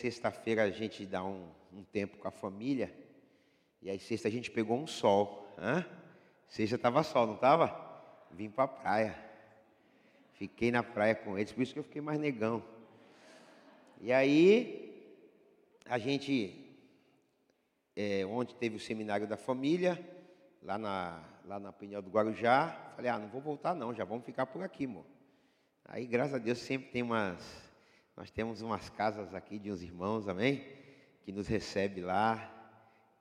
Sexta-feira a gente dá um tempo com a família. E aí sexta a gente pegou um sol. Sexta estava sol, não estava? Vim para a praia. Fiquei na praia com eles, por isso que eu fiquei mais negão. E aí a gente... ontem teve o seminário da família, lá na Pinhal do Guarujá. Falei, não vou voltar não, já vamos ficar por aqui, amor. Aí, graças a Deus, sempre tem umas... Nós temos umas casas aqui de uns irmãos, amém? Que nos recebe lá.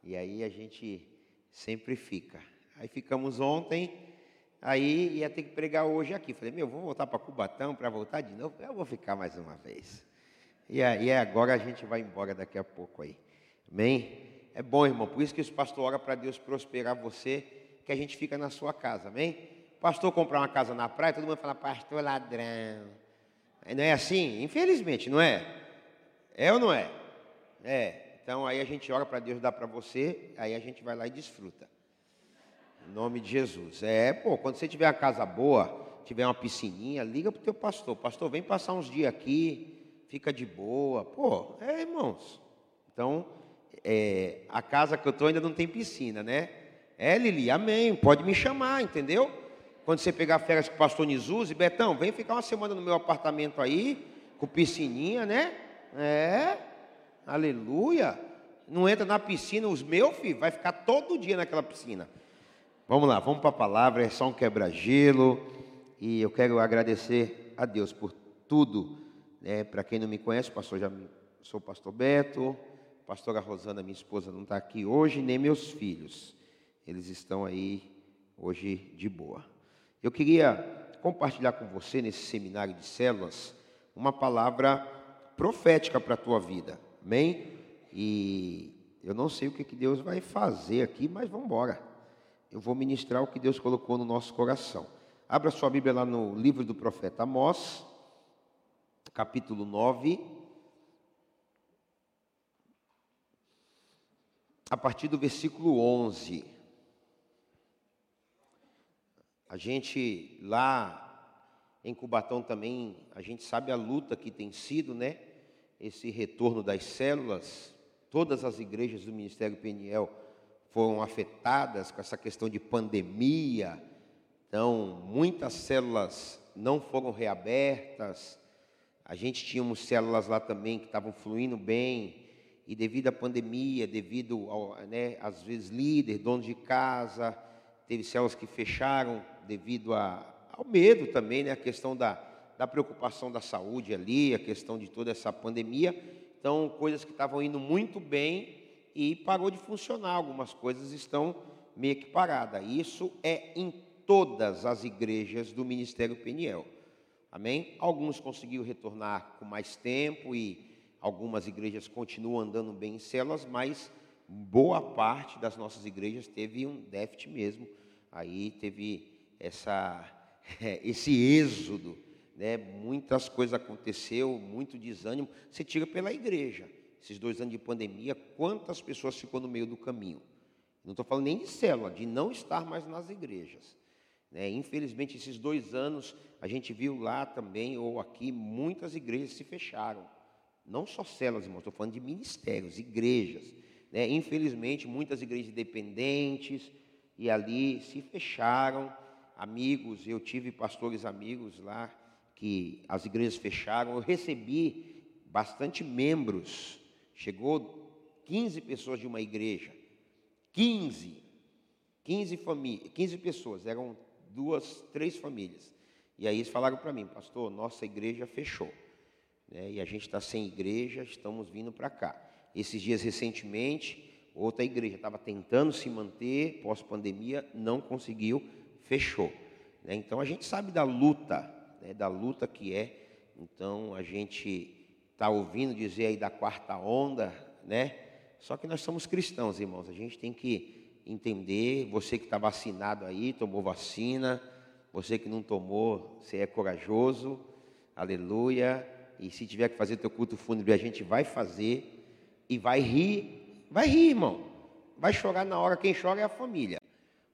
E aí a gente sempre fica. Aí ficamos ontem, aí ia ter que pregar hoje aqui. Falei, vou voltar para Cubatão para voltar de novo? Eu vou ficar mais uma vez. E aí agora a gente vai embora daqui a pouco aí. Amém? É bom, irmão. Por isso que os pastores oram para Deus prosperar você, que a gente fica na sua casa, amém? Pastor comprar uma casa na praia, todo mundo fala, pastor ladrão. Não é assim? Infelizmente, não é? É ou não é? É. Então, aí a gente ora para Deus dar para você, aí a gente vai lá e desfruta. Em nome de Jesus. Quando você tiver uma casa boa, tiver uma piscininha, liga para o teu pastor. Pastor, vem passar uns dias aqui, fica de boa. Irmãos. Então, a casa que eu estou ainda não tem piscina, né? Lili, amém. Pode me chamar, entendeu? Quando você pegar férias com o pastor Nizuz, Betão, vem ficar uma semana no meu apartamento aí, com piscininha, né? Aleluia. Não entra na piscina, os meus, filho, vai ficar todo dia naquela piscina. Vamos lá, vamos para a palavra, é só um quebra-gelo. E eu quero agradecer a Deus por tudo. Né? Para quem não me conhece, sou o pastor Beto, a pastora Rosana, minha esposa, não está aqui hoje, nem meus filhos. Eles estão aí hoje de boa. Eu queria compartilhar com você, nesse seminário de células, uma palavra profética para a tua vida, amém? E eu não sei o que Deus vai fazer aqui, mas vamos embora. Eu vou ministrar o que Deus colocou no nosso coração. Abra sua Bíblia lá no livro do profeta Amós, capítulo 9. A partir do versículo 11. A gente lá em Cubatão também, a gente sabe a luta que tem sido, né? Esse retorno das células. Todas as igrejas do Ministério Peniel foram afetadas com essa questão de pandemia. Então, muitas células não foram reabertas. A gente tinha umas células lá também que estavam fluindo bem. E devido à pandemia, devido ao, né, às vezes, líder, dono de casa... Teve células que fecharam devido ao medo também, né? A questão da preocupação da saúde ali, a questão de toda essa pandemia. Então, coisas que estavam indo muito bem e parou de funcionar. Algumas coisas estão meio que paradas. Isso é em todas as igrejas do Ministério Peniel. Amém? Alguns conseguiram retornar com mais tempo e algumas igrejas continuam andando bem em células, mas boa parte das nossas igrejas teve um déficit mesmo. Aí teve esse êxodo, né? Muitas coisas aconteceram, muito desânimo. Você tira pela igreja. Esses 2 anos de pandemia, quantas pessoas ficou no meio do caminho? Não estou falando nem de célula, de não estar mais nas igrejas. Né? Infelizmente, esses 2 anos, a gente viu lá também, ou aqui, muitas igrejas se fecharam. Não só células, irmãos, estou falando de ministérios, igrejas. Né? Infelizmente, muitas igrejas independentes e ali se fecharam. Amigos, eu tive pastores amigos lá que as igrejas fecharam. Eu recebi bastante membros. Chegou 15 pessoas de uma igreja. 15 pessoas, eram 2, 3 famílias. E aí eles falaram para mim, pastor, nossa igreja fechou. Né? E a gente está sem igreja, estamos vindo para cá. Esses dias, recentemente, outra igreja estava tentando se manter pós-pandemia, não conseguiu, fechou. Então, a gente sabe da luta, né? Da luta que é. Então, a gente está ouvindo dizer aí da quarta onda, né? Só que nós somos cristãos, irmãos. A gente tem que entender, você que está vacinado aí, tomou vacina, você que não tomou, você é corajoso, aleluia. E se tiver que fazer teu culto fúnebre, a gente vai fazer. E vai rir, irmão. Vai chorar na hora, quem chora é a família.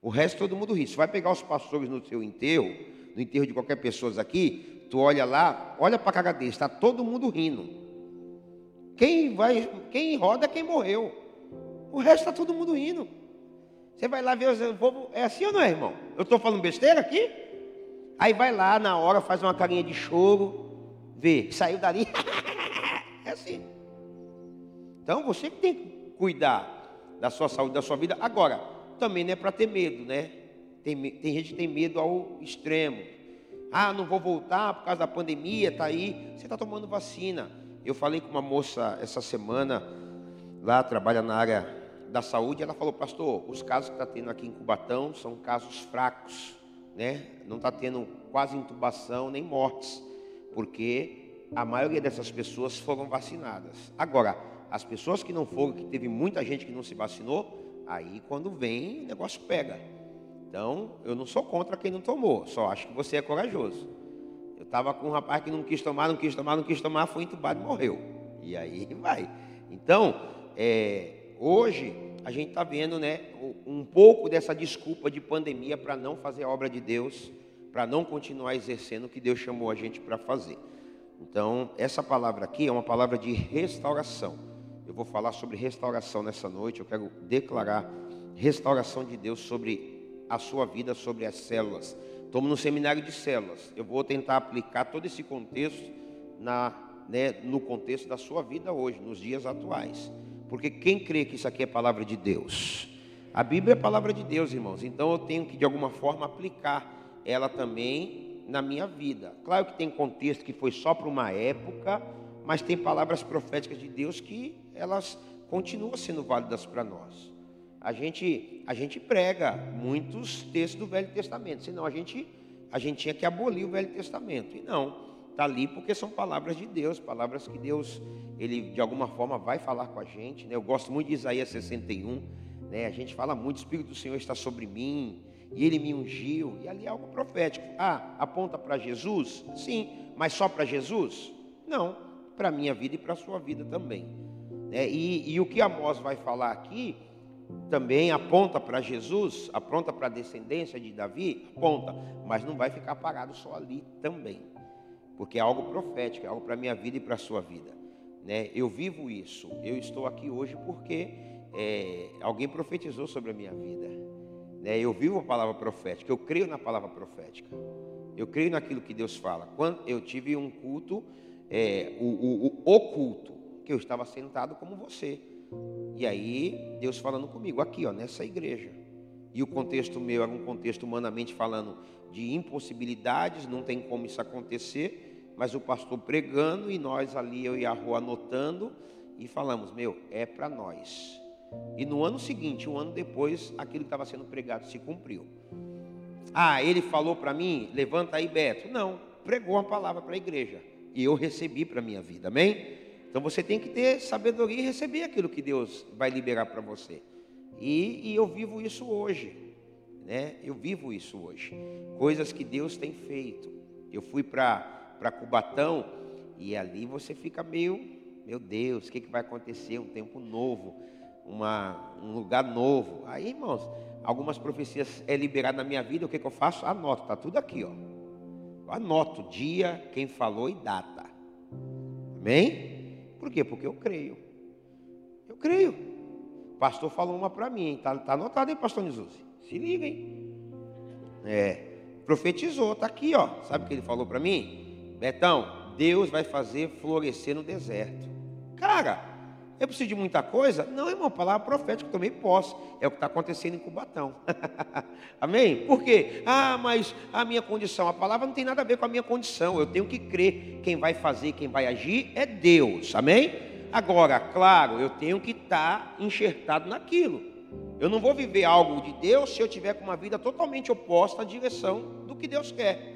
O resto todo mundo ri. Se vai pegar os pastores no seu enterro, no enterro de qualquer pessoa aqui, tu olha lá, olha para a cara deles, está todo mundo rindo. Quem roda é quem morreu. O resto está todo mundo rindo. Você vai lá ver o povo. É assim ou não é, irmão? Eu estou falando besteira aqui? Aí vai lá na hora, faz uma carinha de choro, vê, saiu dali. É assim. Então você que tem que cuidar da sua saúde, da sua vida. Agora, também não é para ter medo, né? Tem gente que tem medo ao extremo. Ah, não vou voltar por causa da pandemia, tá aí. Você está tomando vacina. Eu falei com uma moça essa semana, lá trabalha na área da saúde, ela falou, pastor, os casos que está tendo aqui em Cubatão são casos fracos, né? Não está tendo quase intubação nem mortes, porque a maioria dessas pessoas foram vacinadas. Agora, as pessoas que não foram, que teve muita gente que não se vacinou, aí quando vem, o negócio pega. Então, eu não sou contra quem não tomou, só acho que você é corajoso. Eu estava com um rapaz que não quis tomar, foi entubado e morreu. E aí vai. Então, hoje, a gente está vendo, né, um pouco dessa desculpa de pandemia para não fazer a obra de Deus, para não continuar exercendo o que Deus chamou a gente para fazer. Então, essa palavra aqui é uma palavra de restauração. Eu vou falar sobre restauração nessa noite. Eu quero declarar restauração de Deus sobre a sua vida, sobre as células. Estamos no seminário de células. Eu vou tentar aplicar todo esse contexto no contexto da sua vida hoje, nos dias atuais. Porque quem crê que isso aqui é palavra de Deus? A Bíblia é palavra de Deus, irmãos. Então eu tenho que, de alguma forma, aplicar ela também na minha vida. Claro que tem contexto que foi só para uma época, mas tem palavras proféticas de Deus que elas continuam sendo válidas para nós. A gente prega muitos textos do Velho Testamento, senão a gente tinha que abolir o Velho Testamento. E não, está ali porque são palavras de Deus, palavras que Deus, Ele de alguma forma vai falar com a gente, né? Eu gosto muito de Isaías 61, né? A gente fala muito, o Espírito do Senhor está sobre mim, e Ele me ungiu, e ali é algo profético. Ah, aponta para Jesus? Sim, mas só para Jesus? Não, para a minha vida e para a sua vida também. Né? E o que Amós vai falar aqui, também aponta para Jesus, aponta para a descendência de Davi, aponta, mas não vai ficar parado só ali também, porque é algo profético, é algo para a minha vida e para a sua vida, né? Eu vivo isso, eu estou aqui hoje porque alguém profetizou sobre a minha vida, né? Eu vivo a palavra profética, eu creio na palavra profética, eu creio naquilo que Deus fala. Quando eu tive um culto, o culto, que eu estava sentado como você, e aí Deus falando comigo aqui, ó, nessa igreja, e o contexto meu era um contexto humanamente falando de impossibilidades, não tem como isso acontecer, mas o pastor pregando e nós ali, eu e a rua, anotando, e falamos, é para nós. E no ano seguinte, um ano depois, aquilo que estava sendo pregado se cumpriu. Ah, ele falou para mim, levanta aí, Beto. Não, pregou a palavra para a igreja e eu recebi para a minha vida, amém? Então você tem que ter sabedoria e receber aquilo que Deus vai liberar para você. E eu vivo isso hoje, né? Eu vivo isso hoje. Coisas que Deus tem feito. Eu fui para Cubatão e ali você fica meio, meu Deus, o que vai acontecer? Um tempo novo, um lugar novo. Aí, irmãos, algumas profecias é liberada na minha vida. O que eu faço? Anoto, está tudo aqui, ó. Eu anoto dia, quem falou e data. Amém? Por quê? Porque eu creio. Eu creio. O pastor falou uma para mim, hein? Tá anotado, hein, pastor Nisuzi? Se liga, hein? Profetizou, tá aqui, ó. Sabe o que ele falou para mim? Betão, Deus vai fazer florescer no deserto. Cara, eu preciso de muita coisa? Não, irmão, palavra profética, eu também posso. É o que está acontecendo em Cubatão. Amém? Por quê? Ah, mas a minha condição, a palavra não tem nada a ver com a minha condição. Eu tenho que crer. Quem vai fazer, quem vai agir é Deus. Amém? Agora, claro, eu tenho que estar enxertado naquilo. Eu não vou viver algo de Deus se eu tiver com uma vida totalmente oposta à direção do que Deus quer.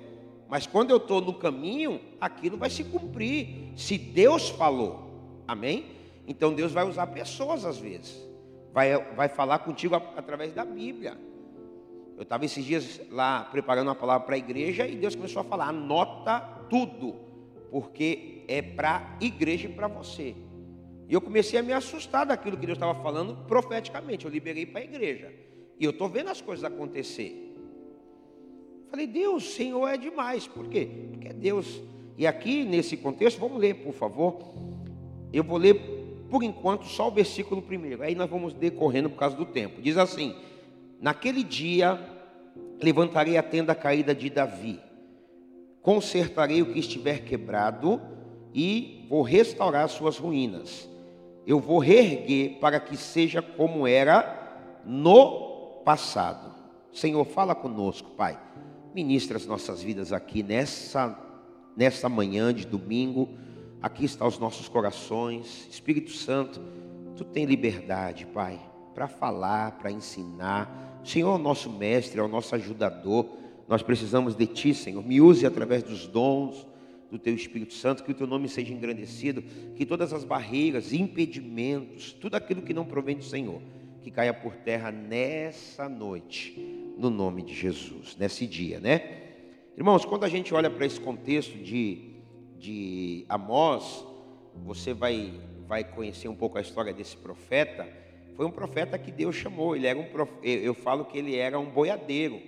Mas quando eu estou no caminho, aquilo vai se cumprir. Se Deus falou. Amém? Então Deus vai usar pessoas às vezes. Vai falar contigo através da Bíblia. Eu estava esses dias lá preparando uma palavra para a igreja e Deus começou a falar, anota tudo, porque é para a igreja e para você. E eu comecei a me assustar daquilo que Deus estava falando profeticamente. Eu liberei para a igreja. E eu estou vendo as coisas acontecer. Falei, Deus, o Senhor é demais. Por quê? Porque é Deus. E aqui, nesse contexto, vamos ler, por favor. Eu vou ler, por enquanto, só o versículo primeiro. Aí nós vamos decorrendo por causa do tempo. Diz assim: naquele dia levantarei a tenda caída de Davi, consertarei o que estiver quebrado e vou restaurar suas ruínas. Eu vou reerguer para que seja como era no passado. Senhor, fala conosco, Pai. Ministra as nossas vidas aqui nessa manhã de domingo. Aqui está os nossos corações. Espírito Santo, Tu tem liberdade, Pai, para falar, para ensinar. O Senhor é o nosso mestre, é o nosso ajudador. Nós precisamos de Ti, Senhor. Me use através dos dons do Teu Espírito Santo, que o Teu nome seja engrandecido, que todas as barreiras, impedimentos, tudo aquilo que não provém do Senhor, que caia por terra nessa noite, no nome de Jesus, nesse dia, né? Irmãos, quando a gente olha para esse contexto de Amós, você vai conhecer um pouco a história desse profeta. Foi um profeta que Deus chamou, ele era eu falo que ele era um boiadeiro,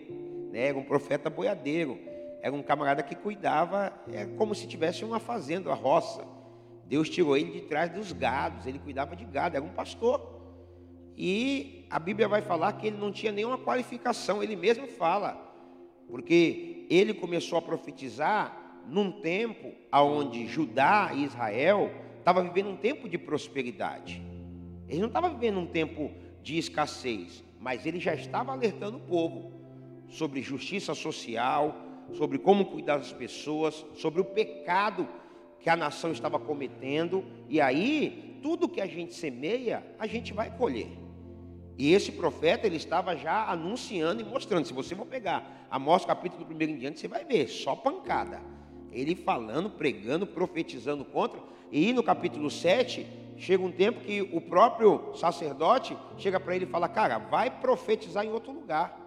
né? Era um profeta boiadeiro. Era um camarada que cuidava, é como se tivesse uma fazenda, uma roça. Deus tirou ele de trás dos gados, ele cuidava de gado, era um pastor. E a Bíblia vai falar que ele não tinha nenhuma qualificação, ele mesmo fala. Porque ele começou a profetizar num tempo onde Judá e Israel estavam vivendo um tempo de prosperidade. Eles não estavam vivendo um tempo de escassez, mas ele já estava alertando o povo sobre justiça social, sobre como cuidar das pessoas, sobre o pecado que a nação estava cometendo. E aí, tudo que a gente semeia, a gente vai colher. E esse profeta, ele estava já anunciando e mostrando. Se você for pegar Amós capítulo 1 em diante, você vai ver, só pancada. Ele falando, pregando, profetizando contra. E no capítulo 7, chega um tempo que o próprio sacerdote chega para ele e fala: cara, vai profetizar em outro lugar.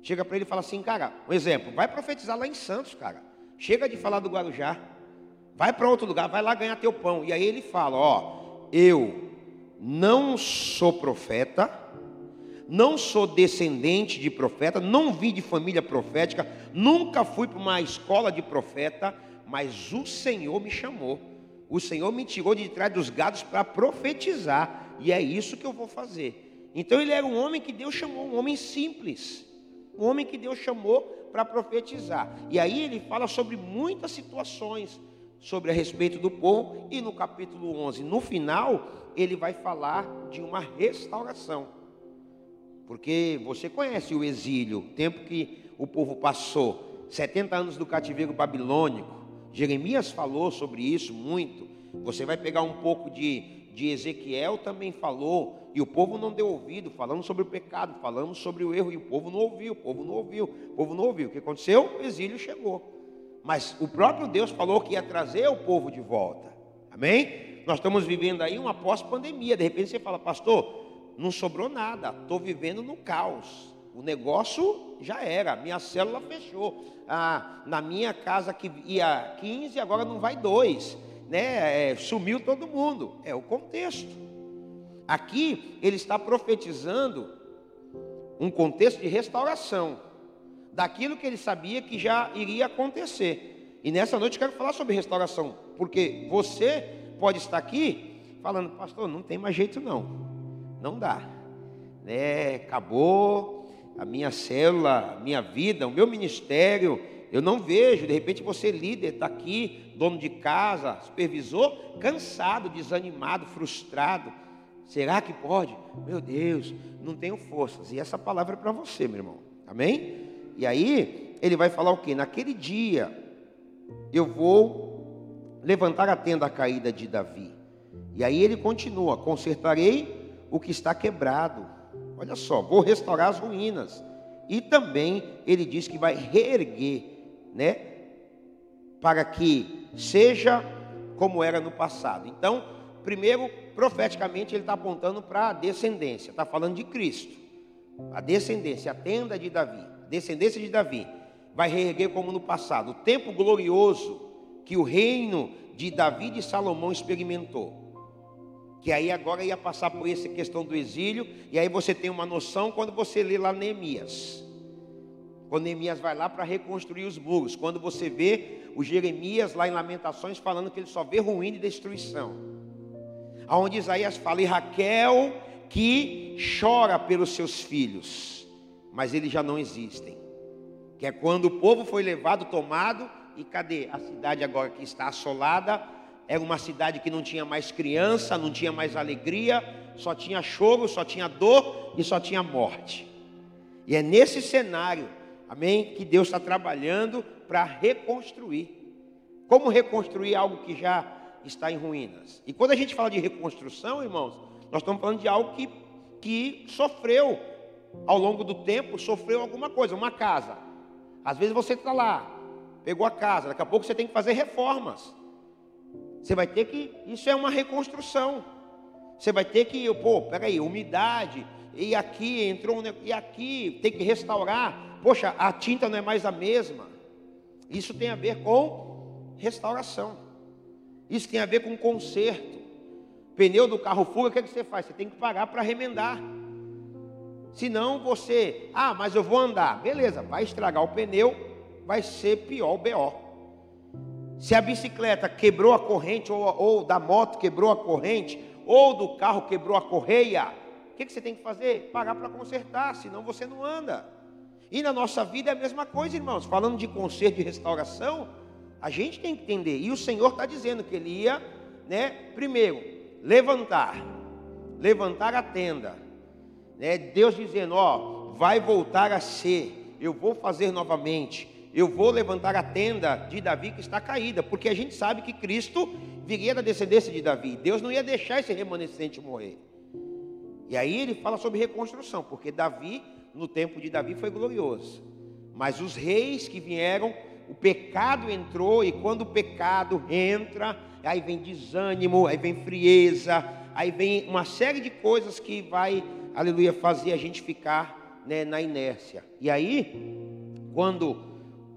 Chega para ele e fala assim: cara, um exemplo, vai profetizar lá em Santos, cara. Chega de falar do Guarujá. Vai para outro lugar, vai lá ganhar teu pão. E aí ele fala: ó, eu não sou profeta, não sou descendente de profeta, não vim de família profética, nunca fui para uma escola de profeta, mas o Senhor me chamou. O Senhor me tirou de trás dos gados para profetizar. E é isso que eu vou fazer. Então ele era um homem que Deus chamou, um homem simples. O homem que Deus chamou para profetizar. E aí ele fala sobre muitas situações, sobre a respeito do povo. E no capítulo 11, no final, ele vai falar de uma restauração. Porque você conhece o exílio, o tempo que o povo passou. 70 anos do cativeiro babilônico. Jeremias falou sobre isso muito. Você vai pegar um pouco de Ezequiel, também falou. E o povo não deu ouvido, falando sobre o pecado, falando sobre o erro, e o povo não ouviu, o que aconteceu? O exílio chegou. Mas o próprio Deus falou que ia trazer o povo de volta. Amém? Nós estamos vivendo aí uma pós-pandemia. De repente você fala: pastor, não sobrou nada, estou vivendo no caos. O negócio já era, minha célula fechou. Na minha casa que ia 15, agora não vai 2. Né? Sumiu todo mundo. É o contexto. Aqui ele está profetizando um contexto de restauração daquilo que ele sabia que já iria acontecer. E nessa noite eu quero falar sobre restauração, porque você pode estar aqui falando: pastor, não tem mais jeito não dá, né? Acabou a minha célula, a minha vida, o meu ministério, eu não vejo. De repente você, líder, está aqui, dono de casa, supervisor, cansado, desanimado, frustrado. Será que pode? Meu Deus, não tenho forças. E essa palavra é para você, meu irmão. Amém? E aí, ele vai falar o quê? Naquele dia, eu vou levantar a tenda caída de Davi. E aí ele continua: consertarei o que está quebrado. Olha só, vou restaurar as ruínas. E também, ele diz que vai reerguer, né? Para que seja como era no passado. Então, primeiro, profeticamente, ele está apontando para a descendência. Está falando de Cristo. A descendência, a tenda de Davi. A descendência de Davi vai reerguer como no passado. O tempo glorioso que o reino de Davi e de Salomão experimentou. Que aí agora ia passar por essa questão do exílio. E aí você tem uma noção quando você lê lá Neemias. Quando Neemias vai lá para reconstruir os muros. Quando você vê o Jeremias lá em Lamentações falando que ele só vê ruína e destruição. onde Isaías fala, e Raquel que chora pelos seus filhos, mas eles já não existem. Que é quando o povo foi levado, tomado, e cadê? A cidade agora que está assolada, era uma cidade que não tinha mais criança, não tinha mais alegria, só tinha choro, só tinha dor e só tinha morte. E é nesse cenário, amém, que Deus está trabalhando para reconstruir. Como reconstruir algo que já está em ruínas? E quando a gente fala de reconstrução, irmãos, nós estamos falando de algo que sofreu ao longo do tempo, sofreu alguma coisa, uma casa. Às vezes você está lá, pegou a casa, daqui a pouco você tem que fazer reformas. Você vai ter que, isso é uma reconstrução. Você vai ter que, pô, peraí, umidade, e aqui entrou um negócio, e aqui tem que restaurar. Poxa, a tinta não é mais a mesma. Isso tem a ver com restauração. Isso tem a ver com conserto. Pneu do carro fuga, o que é que você faz? Você tem que parar para remendar. Senão você, ah, mas eu vou andar. Beleza, vai estragar o pneu, vai ser pior o BO. Se a bicicleta quebrou a corrente, ou da moto quebrou a corrente, ou do carro quebrou a correia, o que você tem que fazer? Parar para consertar, senão você não anda. E na nossa vida é a mesma coisa, irmãos. Falando de conserto, de restauração, a gente tem que entender. E o Senhor está dizendo que Ele ia, né, primeiro, levantar a tenda. Deus dizendo, ó, vai voltar a ser, eu vou fazer novamente, eu vou levantar a tenda de Davi que está caída, porque a gente sabe que Cristo viria da descendência de Davi, Deus não ia deixar esse remanescente morrer. E aí ele fala sobre reconstrução, porque Davi, no tempo de Davi foi glorioso, mas os reis que vieram, o pecado entrou, e quando o pecado entra, aí vem desânimo, aí vem frieza, aí vem uma série de coisas que vai, aleluia, fazer a gente ficar, né, na inércia. E aí, quando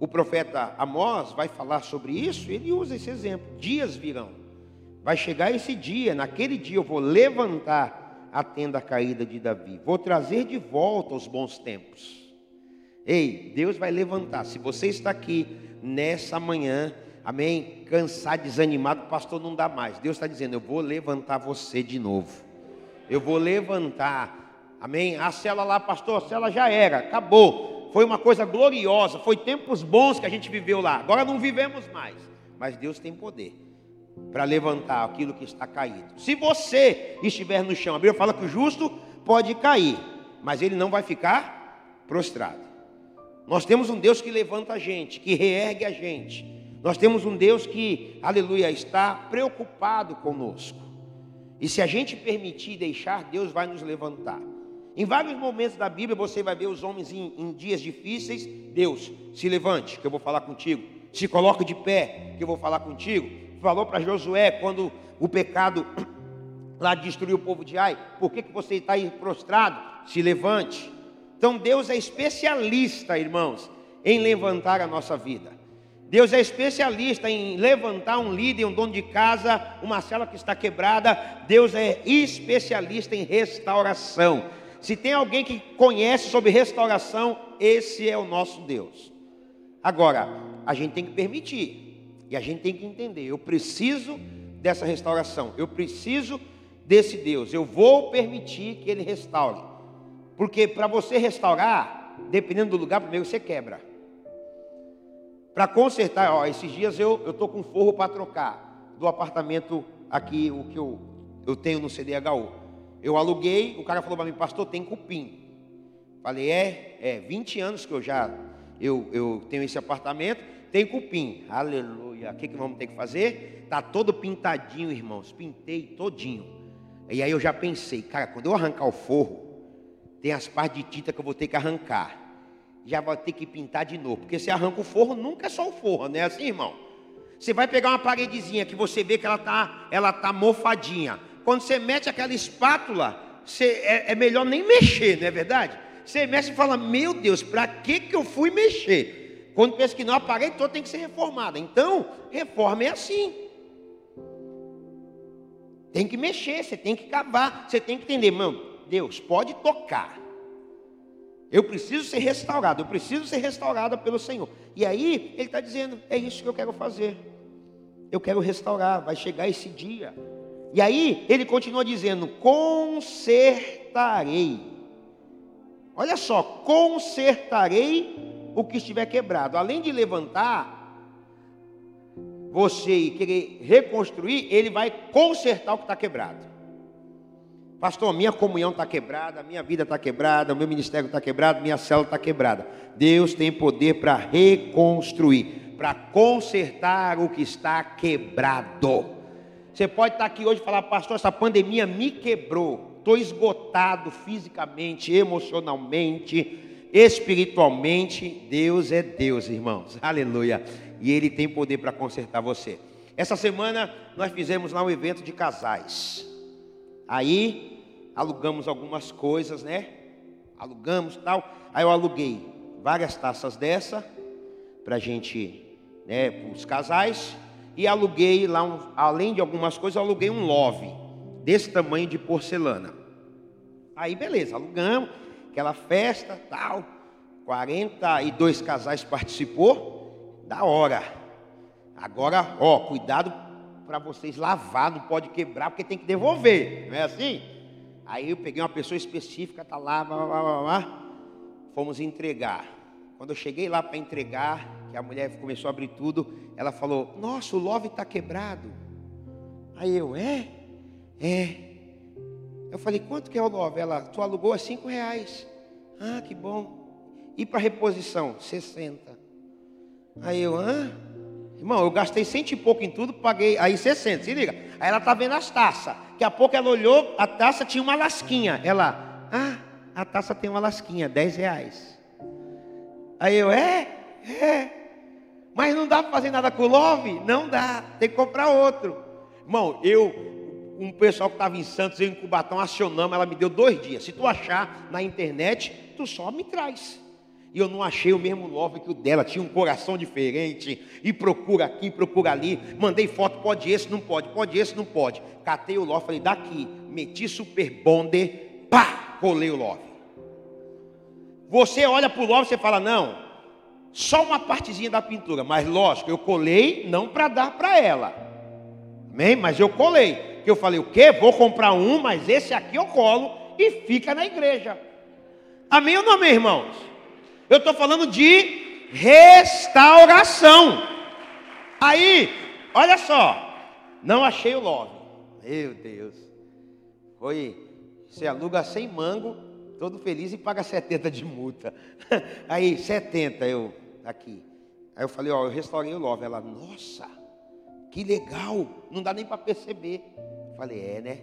o profeta Amós vai falar sobre isso, ele usa esse exemplo. Dias virão. Vai chegar esse dia, naquele dia eu vou levantar a tenda caída de Davi. Vou trazer de volta os bons tempos. Ei, Deus vai levantar. Se você está aqui nessa manhã, amém, cansado, desanimado, pastor, não dá mais. Deus está dizendo, eu vou levantar você de novo. Eu vou levantar. Amém? A cela lá, pastor, a cela já era, acabou. Foi uma coisa gloriosa, foi tempos bons que a gente viveu lá. Agora não vivemos mais. Mas Deus tem poder para levantar aquilo que está caído. Se você estiver no chão, a Bíblia fala que o justo pode cair, mas ele não vai ficar prostrado. Nós temos um Deus que levanta a gente, que reergue a gente. Nós temos um Deus que, aleluia, está preocupado conosco. E se a gente permitir deixar, Deus vai nos levantar. Em vários momentos da Bíblia, você vai ver os homens em dias difíceis. Deus, se levante, que eu vou falar contigo. Se coloque de pé, que eu vou falar contigo. Falou para Josué, quando o pecado lá destruiu o povo de Ai. Por que você está aí prostrado? Se levante. Então Deus é especialista, irmãos, em levantar a nossa vida. Deus é especialista em levantar um líder, um dono de casa, uma célula que está quebrada. Deus é especialista em restauração. Se tem alguém que conhece sobre restauração, esse é o nosso Deus. Agora, a gente tem que permitir. E a gente tem que entender. Eu preciso dessa restauração. Eu preciso desse Deus. Eu vou permitir que Ele restaure. Porque para você restaurar, dependendo do lugar, primeiro você quebra. Para consertar, ó, esses dias eu estou com forro para trocar do apartamento aqui, o que eu tenho no CDHU. Eu aluguei, o cara falou para mim, pastor, tem cupim. Falei, 20 anos que eu tenho esse apartamento, tem cupim. Aleluia, o que vamos ter que fazer? Está todo pintadinho, irmãos, pintei todinho. E aí eu já pensei, cara, quando eu arrancar o forro, tem as partes de tinta que eu vou ter que arrancar. Já vai ter que pintar de novo, porque você arranca o forro, nunca é só o forro, não é assim, irmão? Você vai pegar uma paredezinha que você vê que ela tá mofadinha. Quando você mete aquela espátula, é melhor nem mexer, não é verdade? Você mexe e fala, meu Deus, para que eu fui mexer? Quando pensa que não, a parede toda tem que ser reformada. Então, reforma é assim. Tem que mexer, você tem que cavar, você tem que entender, mano, Deus pode tocar. Eu preciso ser restaurado, eu preciso ser restaurada pelo Senhor. E aí, ele está dizendo, é isso que eu quero fazer. Eu quero restaurar, vai chegar esse dia. E aí ele continua dizendo: consertarei. Olha só, consertarei o que estiver quebrado. Além de levantar você e querer reconstruir, ele vai consertar o que está quebrado. Pastor, minha comunhão está quebrada, minha vida está quebrada, meu ministério está quebrado, minha célula está quebrada. Deus tem poder para reconstruir, para consertar o que está quebrado. Você pode estar aqui hoje e falar: pastor, essa pandemia me quebrou, estou esgotado fisicamente, emocionalmente, espiritualmente. Deus é Deus, irmãos, aleluia. E Ele tem poder para consertar você. Essa semana nós fizemos lá um evento de casais. Aí alugamos algumas coisas, né? Alugamos tal. Aí eu aluguei várias taças dessa para gente, né, para os casais. E aluguei lá, além de algumas coisas, eu aluguei um love desse tamanho de porcelana. Aí beleza, alugamos aquela festa tal. 42 casais participou, da hora. Agora, ó, cuidado, para vocês lavar, não pode quebrar, porque tem que devolver, não é assim? Aí eu peguei uma pessoa específica, tá lá, fomos entregar. Quando eu cheguei lá para entregar, que a mulher começou a abrir tudo, ela falou: nossa, o love está quebrado. Aí eu, eu falei: quanto que é o love? Ela: tu alugou a R$5. Ah, que bom. E para reposição? 60. Aí eu, irmão, eu gastei 100 e pouco em tudo, paguei aí 60, se liga. Aí ela tá vendo as taças. Daqui a pouco ela olhou, a taça tinha uma lasquinha. Ela: ah, a taça tem uma lasquinha, R$10. Aí eu, mas não dá para fazer nada com o love? Não dá, tem que comprar outro. Irmão, um pessoal que estava em Santos, eu em Cubatão, acionamos, ela me deu 2 dias. Se tu achar na internet, tu só me traz. E eu não achei o mesmo love que o dela, tinha um coração diferente. E procura aqui, procura ali. Mandei foto, pode esse, não pode, não pode. Catei o love, falei: daqui. Meti super bonder, pá, colei o love. Você olha para o love, você fala: não, só uma partezinha da pintura. Mas lógico, eu colei não para dar para ela. Amém? Mas eu colei. Eu falei: o quê? Vou comprar um, mas esse aqui eu colo e fica na igreja. Amém ou não amém, irmãos? Eu estou falando de restauração. Aí, olha só, não achei o love. Meu Deus. Foi, você aluga 100 mango, todo feliz, e paga 70 de multa. Aí, 70 eu, aqui. Aí eu falei: ó, eu restaurei o love. Ela: nossa, que legal, não dá nem para perceber. Falei: é, né?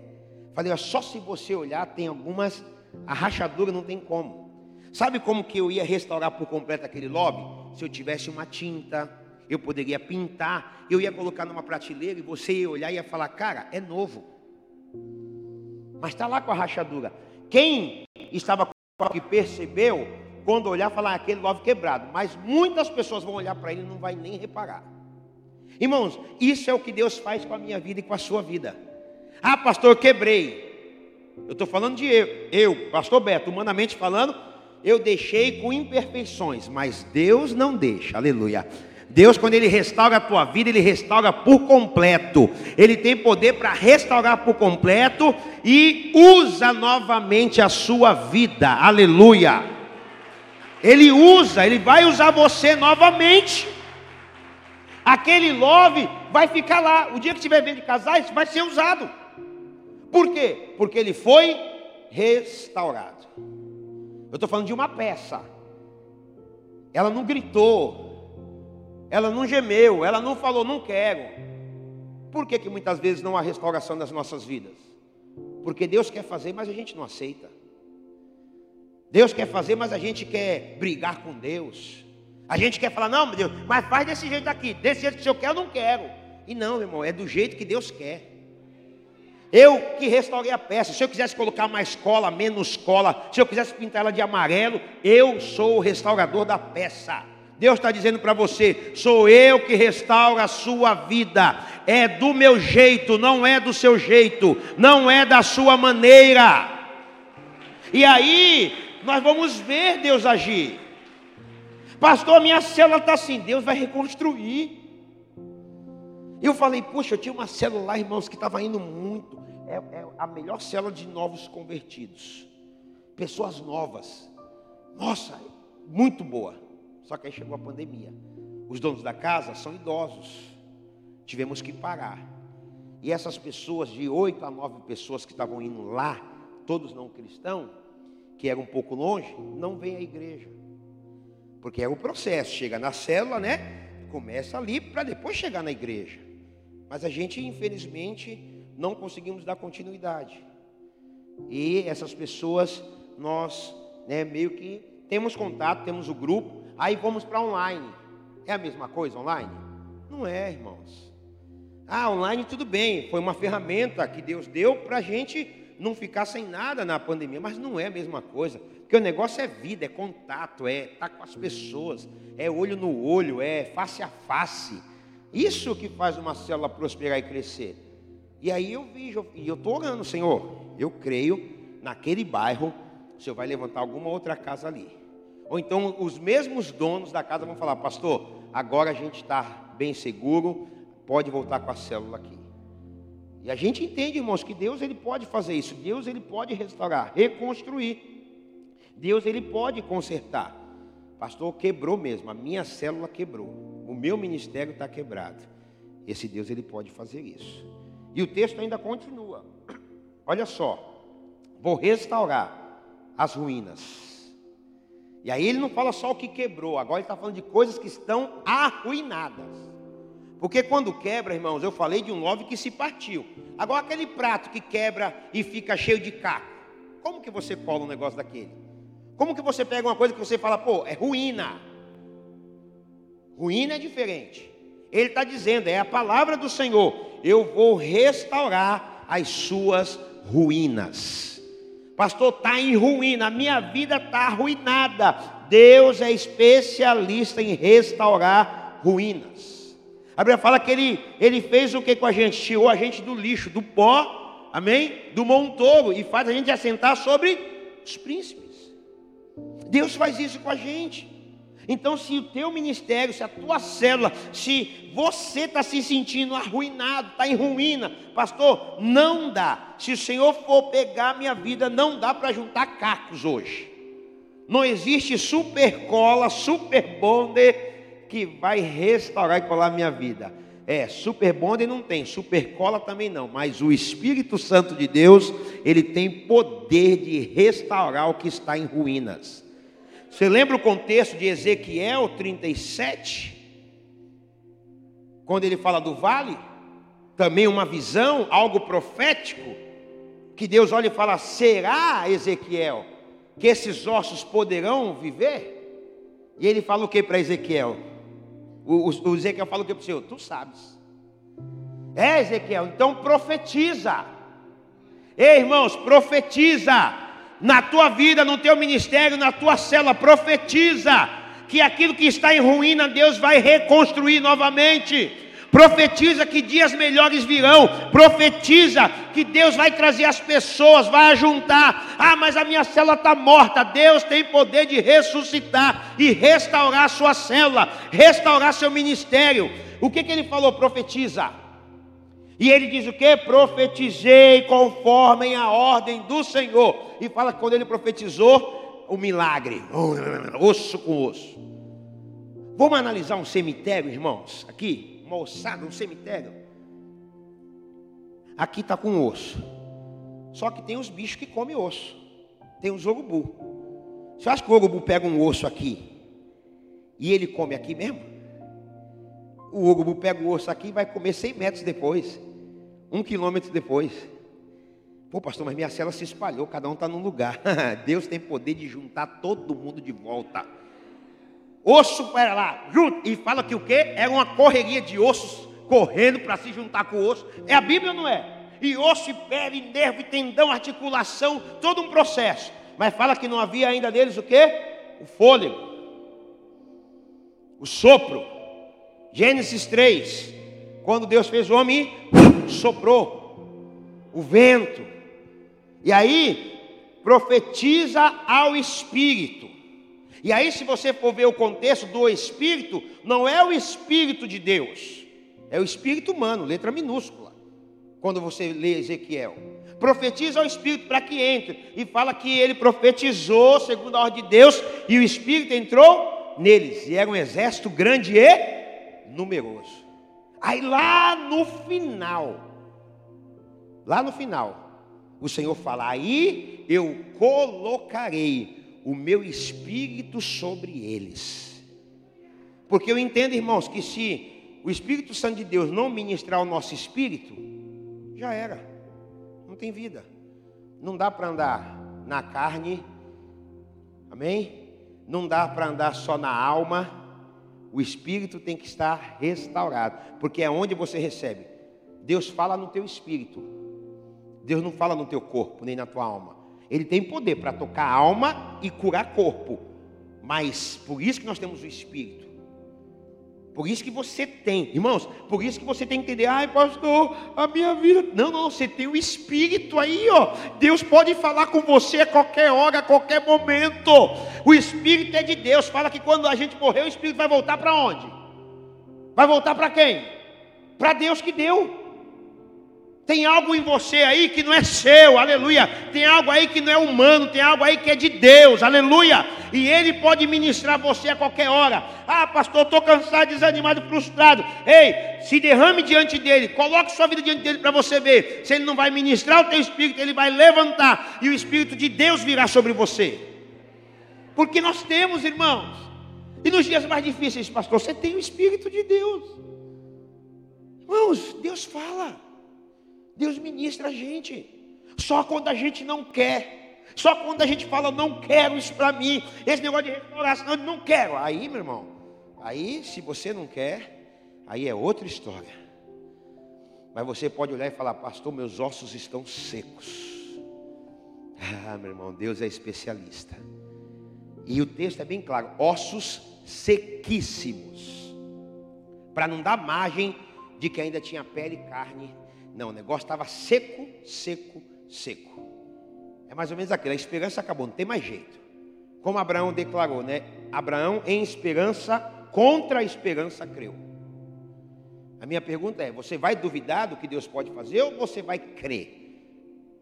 Falei: ó, só se você olhar, tem algumas, a rachadura não tem como. Sabe como que eu ia restaurar por completo aquele lobby? Se eu tivesse uma tinta, eu poderia pintar, eu ia colocar numa prateleira e você ia olhar e ia falar: cara, é novo. Mas está lá com a rachadura. Quem estava com o lobby percebeu, quando olhar, falar: aquele lobby quebrado. Mas muitas pessoas vão olhar para ele e não vai nem reparar. Irmãos, isso é o que Deus faz com a minha vida e com a sua vida. Ah, pastor, eu quebrei. Eu estou falando de eu, pastor Beto, humanamente falando. Eu deixei com imperfeições, mas Deus não deixa, aleluia. Deus, quando Ele restaura a tua vida, Ele restaura por completo. Ele tem poder para restaurar por completo e usa novamente a sua vida, aleluia. Ele usa, Ele vai usar você novamente. Aquele love vai ficar lá. O dia que tiver vendo de casais, vai ser usado. Por quê? Porque ele foi restaurado. Eu estou falando de uma peça. Ela não gritou, ela não gemeu, ela não falou: não quero. Por que que muitas vezes não há restauração nas nossas vidas? Porque Deus quer fazer, mas a gente não aceita. Deus quer fazer, mas a gente quer brigar com Deus. A gente quer falar: não, meu Deus, mas faz desse jeito aqui, desse jeito que o Senhor quer, eu não quero. E não, irmão, é do jeito que Deus quer. Eu que restaurei a peça. Se eu quisesse colocar mais cola, menos cola, se eu quisesse pintar ela de amarelo, eu sou o restaurador da peça. Deus está dizendo para você: sou eu que restauro a sua vida. É do meu jeito, não é do seu jeito, não é da sua maneira. E aí nós vamos ver Deus agir. Pastor, minha célula está assim. Deus vai reconstruir. Eu falei, poxa, eu tinha uma célula lá, irmãos, que estava indo muito. É a melhor célula de novos convertidos. Pessoas novas. Nossa, muito boa. Só que aí chegou a pandemia. Os donos da casa são idosos. Tivemos que parar. E essas pessoas, de 8 a 9 pessoas que estavam indo lá, todos não cristãos, que era um pouco longe, não vem à igreja. Porque é o processo. Chega na célula, né? Começa ali para depois chegar na igreja. Mas a gente, infelizmente, não conseguimos dar continuidade. E essas pessoas, nós, né, meio que temos contato, temos o grupo, aí vamos para online. É a mesma coisa online? Não é, irmãos. Ah, online tudo bem, foi uma ferramenta que Deus deu para a gente não ficar sem nada na pandemia, mas não é a mesma coisa. Porque o negócio é vida, é contato, é estar com as pessoas, é olho no olho, é face a face. Isso que faz uma célula prosperar e crescer. E aí eu vejo, e eu estou orando, Senhor, eu creio, naquele bairro, o Senhor vai levantar alguma outra casa ali. Ou então os mesmos donos da casa vão falar, pastor, agora a gente está bem seguro, pode voltar com a célula aqui. E a gente entende, irmãos, que Deus ele pode fazer isso, Deus ele pode restaurar, reconstruir. Deus, ele pode consertar. Pastor, quebrou mesmo. A minha célula quebrou. O meu ministério está quebrado. Esse Deus, ele pode fazer isso. E o texto ainda continua. Olha só. Vou restaurar as ruínas. E aí ele não fala só o que quebrou. Agora ele está falando de coisas que estão arruinadas. Porque quando quebra, irmãos, eu falei de um love que se partiu. Agora aquele prato que quebra e fica cheio de caco. Como que você cola um negócio daquele? Como que você pega uma coisa que você fala, pô, é ruína? Ruína é diferente. Ele está dizendo, é a palavra do Senhor. Eu vou restaurar as suas ruínas. Pastor, está em ruína. A minha vida está arruinada. Deus é especialista em restaurar ruínas. A Bíblia fala que ele fez o que com a gente? Tirou a gente do lixo, do pó, amém? Do montouro. E faz a gente assentar sobre os príncipes. Deus faz isso com a gente. Então, se o teu ministério, se a tua célula, se você está se sentindo arruinado, está em ruína, pastor, não dá. Se o Senhor for pegar a minha vida, não dá para juntar cacos hoje. Não existe supercola, superbonder que vai restaurar e colar a minha vida. Superbonder não tem, supercola também não, mas o Espírito Santo de Deus, ele tem poder de restaurar o que está em ruínas. Você lembra o contexto de Ezequiel 37? Quando ele fala do vale, também uma visão, algo profético, que Deus olha e fala, será, Ezequiel, que esses ossos poderão viver? E ele fala o que para Ezequiel? O Ezequiel fala o que para o Senhor? Tu sabes. É, Ezequiel, então profetiza. Ei, irmãos, profetiza. Na tua vida, no teu ministério, na tua célula, profetiza. Que aquilo que está em ruína, Deus vai reconstruir novamente. Profetiza que dias melhores virão. Profetiza que Deus vai trazer as pessoas, vai ajuntar. Ah, mas a minha célula está morta. Deus tem poder de ressuscitar e restaurar a sua célula, restaurar seu ministério. O que ele falou? Profetiza. E ele diz o que? Profetizei conforme a ordem do Senhor. E fala que quando ele profetizou, o milagre. Osso com osso. Vamos analisar um cemitério, irmãos, aqui. Uma ossada, um cemitério. Aqui está com osso. Só que tem os bichos que comem osso. Tem os urubu. Você acha que o urubu pega um osso aqui e ele come aqui mesmo? O urubu pega o osso aqui e vai comer 100 metros depois. 1 quilômetro depois. Pô, pastor, mas minha célula se espalhou. Cada um está num lugar. Deus tem poder de juntar todo mundo de volta. Osso para lá, junto. E fala que o que? É uma correria de ossos correndo para se juntar com o osso. É a Bíblia ou não é? E osso, e pele, e nervo, e tendão, articulação, todo um processo. Mas fala que não havia ainda neles o que? O fôlego, o sopro. Gênesis 3, quando Deus fez o homem, soprou o vento. E aí, profetiza ao Espírito. E aí, se você for ver o contexto do Espírito, não é o Espírito de Deus. É o espírito humano, letra minúscula, quando você lê Ezequiel. Profetiza ao espírito para que entre. E fala que ele profetizou segundo a ordem de Deus. E o espírito entrou neles. E era um exército grande e numeroso. Aí lá no final, o Senhor fala: aí eu colocarei o meu espírito sobre eles. Porque eu entendo, irmãos, que se o Espírito Santo de Deus não ministrar o nosso espírito, já era. Não tem vida. Não dá para andar na carne. Amém? Não dá para andar só na alma. O espírito tem que estar restaurado. Porque é onde você recebe. Deus fala no teu espírito. Deus não fala no teu corpo, nem na tua alma. Ele tem poder para tocar a alma e curar corpo. Mas por isso que nós temos o espírito. Por isso que você tem, irmãos, por isso que você tem que entender: ai, pastor, a minha vida... Não, você tem o Espírito aí, ó. Deus pode falar com você a qualquer hora, a qualquer momento. O Espírito é de Deus. Fala que quando a gente morrer, o Espírito vai voltar para onde? Vai voltar para quem? Para Deus que deu. Tem algo em você aí que não é seu, aleluia. Tem algo aí que não é humano, tem algo aí que é de Deus, aleluia. E Ele pode ministrar você a qualquer hora. Ah, pastor, estou cansado, desanimado, frustrado. Ei, se derrame diante dEle, coloque sua vida diante dEle para você ver. Se Ele não vai ministrar o teu espírito, Ele vai levantar. E o Espírito de Deus virá sobre você. Porque nós temos, irmãos. E nos dias mais difíceis, pastor, você tem o Espírito de Deus. Irmãos, Deus fala. Deus ministra a gente. Só quando a gente não quer. Só quando a gente fala: não quero isso para mim. Esse negócio de restauração, não quero. Aí, meu irmão, aí se você não quer, aí é outra história. Mas você pode olhar e falar: pastor, meus ossos estão secos. Ah, meu irmão, Deus é especialista. E o texto é bem claro: ossos sequíssimos. Para não dar margem de que ainda tinha pele e carne. Não, o negócio estava seco, seco, seco. É mais ou menos aquilo. A esperança acabou, não tem mais jeito. Como Abraão declarou, né? Abraão em esperança, contra a esperança creu. A minha pergunta é: você vai duvidar do que Deus pode fazer ou você vai crer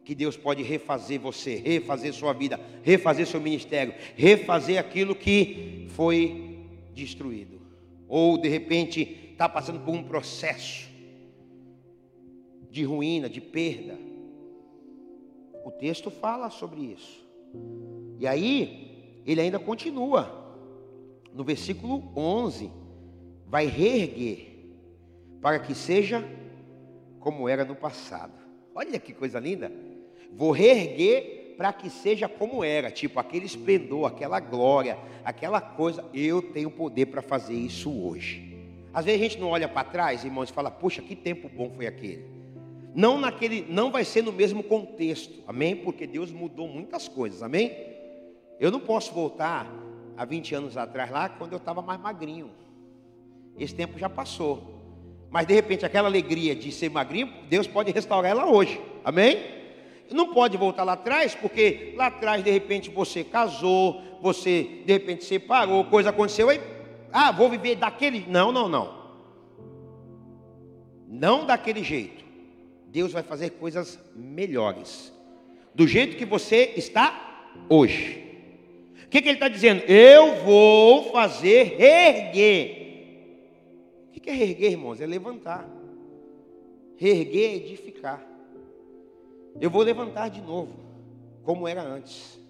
que Deus pode refazer você, refazer sua vida, refazer seu ministério, refazer aquilo que foi destruído? Ou de repente está passando por um processo de ruína, de perda. O texto fala sobre isso. E aí, ele ainda continua. No versículo 11, vai reerguer, para que seja como era no passado. Olha que coisa linda. Vou reerguer para que seja como era. Tipo, aquele esplendor, aquela glória, aquela coisa. Eu tenho poder para fazer isso hoje. Às vezes a gente não olha para trás, irmãos, e fala: puxa, que tempo bom foi aquele. Não vai ser no mesmo contexto, amém? Porque Deus mudou muitas coisas, amém? Eu não posso voltar há 20 anos atrás lá, quando eu estava mais magrinho. Esse tempo já passou. Mas de repente aquela alegria de ser magrinho, Deus pode restaurar ela hoje, amém? Não pode voltar lá atrás, porque lá atrás de repente você casou, você de repente separou, coisa aconteceu, aí, vou viver daquele... Não. Não daquele jeito. Deus vai fazer coisas melhores do jeito que você está hoje. O que ele está dizendo? Eu vou fazer reerguer. O que é reerguer, irmãos? É levantar. Reerguer é edificar. Eu vou levantar de novo, como era antes.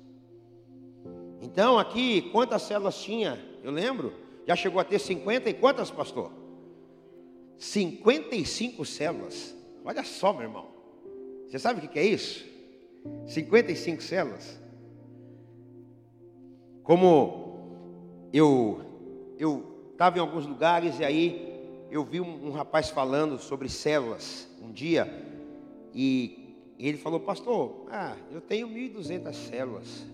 Então aqui, quantas células tinha? Eu lembro, já chegou a ter 50 e quantas, pastor? 55 células. Olha só, meu irmão. Você sabe o que é isso? 55 células. Como eu estava em alguns lugares e aí eu vi um rapaz falando sobre células um dia. E ele falou: pastor, eu tenho 1.200 células.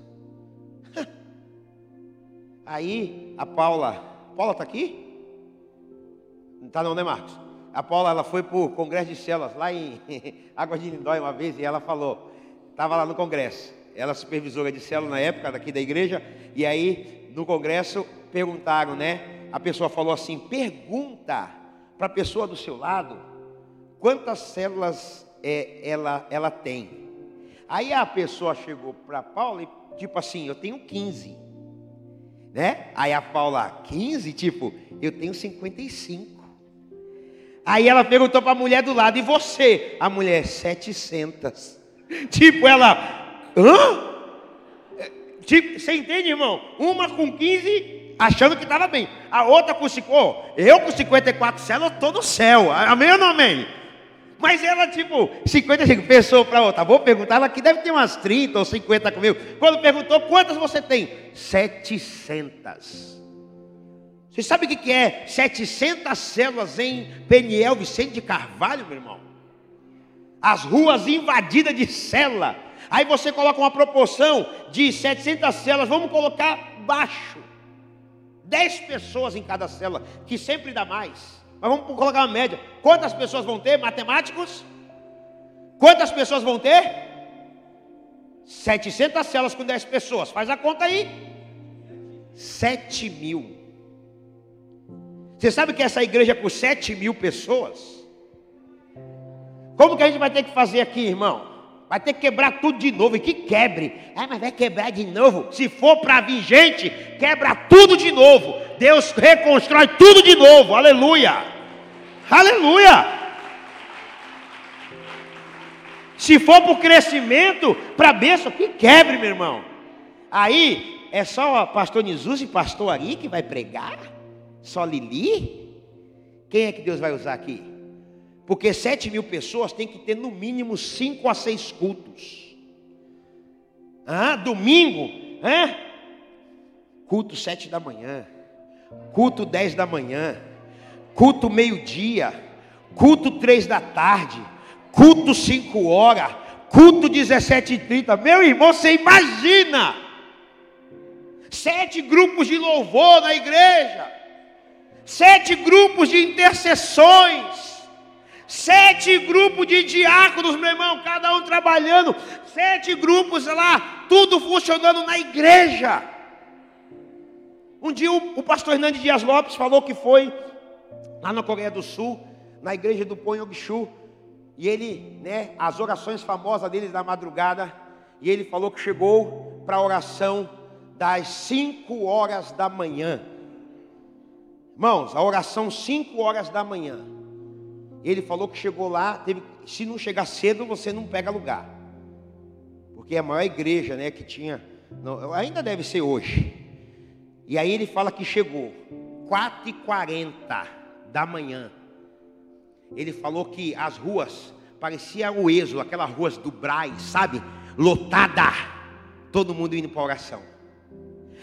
Aí a Paula está aqui? Não está não, né, Marcos? A Paula, ela foi para o congresso de células, lá em Águas de Lindóia uma vez, e ela falou, estava lá no congresso, ela supervisora de célula na época, daqui da igreja, e aí no congresso perguntaram, né? A pessoa falou assim: pergunta para a pessoa do seu lado, quantas células ela tem. Aí a pessoa chegou para Paula e tipo assim, eu tenho 15, né? Aí a Paula, 15? Tipo, eu tenho 55. Aí ela perguntou para a mulher do lado, e você? A mulher, 700. Tipo, ela, hã? Tipo, você entende, irmão? Uma com 15, achando que estava bem. A outra com 5, eu com 54 células, estou no céu. Amém ou não amém? Mas ela, tipo, 55, pensou para outra, vou perguntar, ela que deve ter umas 30 ou 50 comigo. Quando perguntou, quantas você tem? 700. Você sabe o que é 700 células em Peniel Vicente de Carvalho, meu irmão? As ruas invadidas de célula. Aí você coloca uma proporção de 700 células, vamos colocar baixo. 10 pessoas em cada célula, que sempre dá mais. Mas vamos colocar uma média. Quantas pessoas vão ter, matemáticos? Quantas pessoas vão ter? 700 células com 10 pessoas. Faz a conta aí. 7.000. Você sabe que essa igreja com 7.000 pessoas? Como que a gente vai ter que fazer aqui, irmão? Vai ter que quebrar tudo de novo. E que quebre. Ah, mas vai quebrar de novo. Se for para vir gente, quebra tudo de novo. Deus reconstrói tudo de novo. Aleluia. Aleluia. Se for para o crescimento, para a bênção, que quebre, meu irmão. Aí, é só o pastor Jesus e pastor Ari que vai pregar? Só Lili? Quem é que Deus vai usar aqui? Porque 7.000 pessoas tem que ter no mínimo 5 a 6 cultos. Ah, domingo, hein? Culto 7 da manhã, culto 10 da manhã, culto meio-dia, culto 3 da tarde, culto 5 horas, culto 17h30. Meu irmão, você imagina! 7 grupos de louvor na igreja, 7 grupos de intercessões. 7 grupos de diáconos, meu irmão, cada um trabalhando. 7 grupos lá, tudo funcionando na igreja. Um dia o pastor Hernandes Dias Lopes falou que foi lá na Coreia do Sul, na igreja do Pong-O-Bishu. E ele, né, as orações famosas dele da madrugada. E ele falou que chegou para a oração das 5 horas da manhã. Irmãos, a oração 5 horas da manhã. Ele falou que chegou lá, se não chegar cedo, você não pega lugar. Porque é a maior igreja, né, que tinha, não, ainda deve ser hoje. E aí ele fala que chegou 4h40 da manhã. Ele falou que as ruas, parecia o Êxodo, aquelas ruas do Braz, sabe? Lotada, todo mundo indo para oração.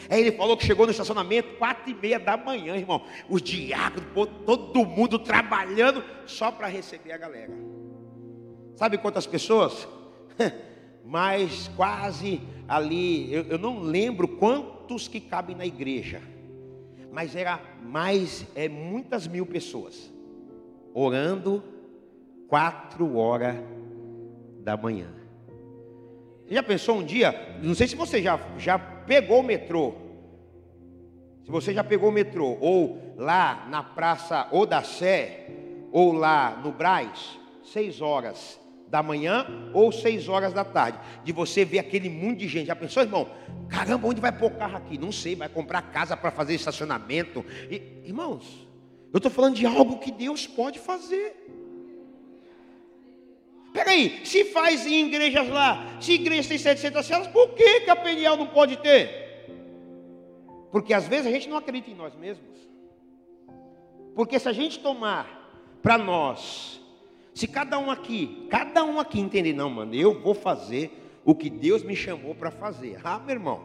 Aí ele falou que chegou no estacionamento 4h30 da manhã, irmão. Os diáconos, todo mundo trabalhando só para receber a galera. Sabe quantas pessoas? Mas quase ali, eu não lembro quantos que cabem na igreja. Mas era mais, muitas mil pessoas. Orando 4 horas da manhã. Já pensou um dia, não sei se você já pegou o metrô. Se você já pegou o metrô, ou lá na Praça Odacé, ou lá no Braz, 6 horas da manhã, ou 6 horas da tarde. De você ver aquele mundo de gente. Já pensou, irmão? Caramba, onde vai pôr o carro aqui? Não sei, vai comprar casa para fazer estacionamento. E, irmãos, eu estou falando de algo que Deus pode fazer. Peraí, se faz em igrejas lá, se igrejas tem 700 células, por que a Peniel não pode ter? Porque às vezes a gente não acredita em nós mesmos. Porque se a gente tomar para nós, se cada um aqui entender, não, mano, eu vou fazer o que Deus me chamou para fazer. Ah, meu irmão,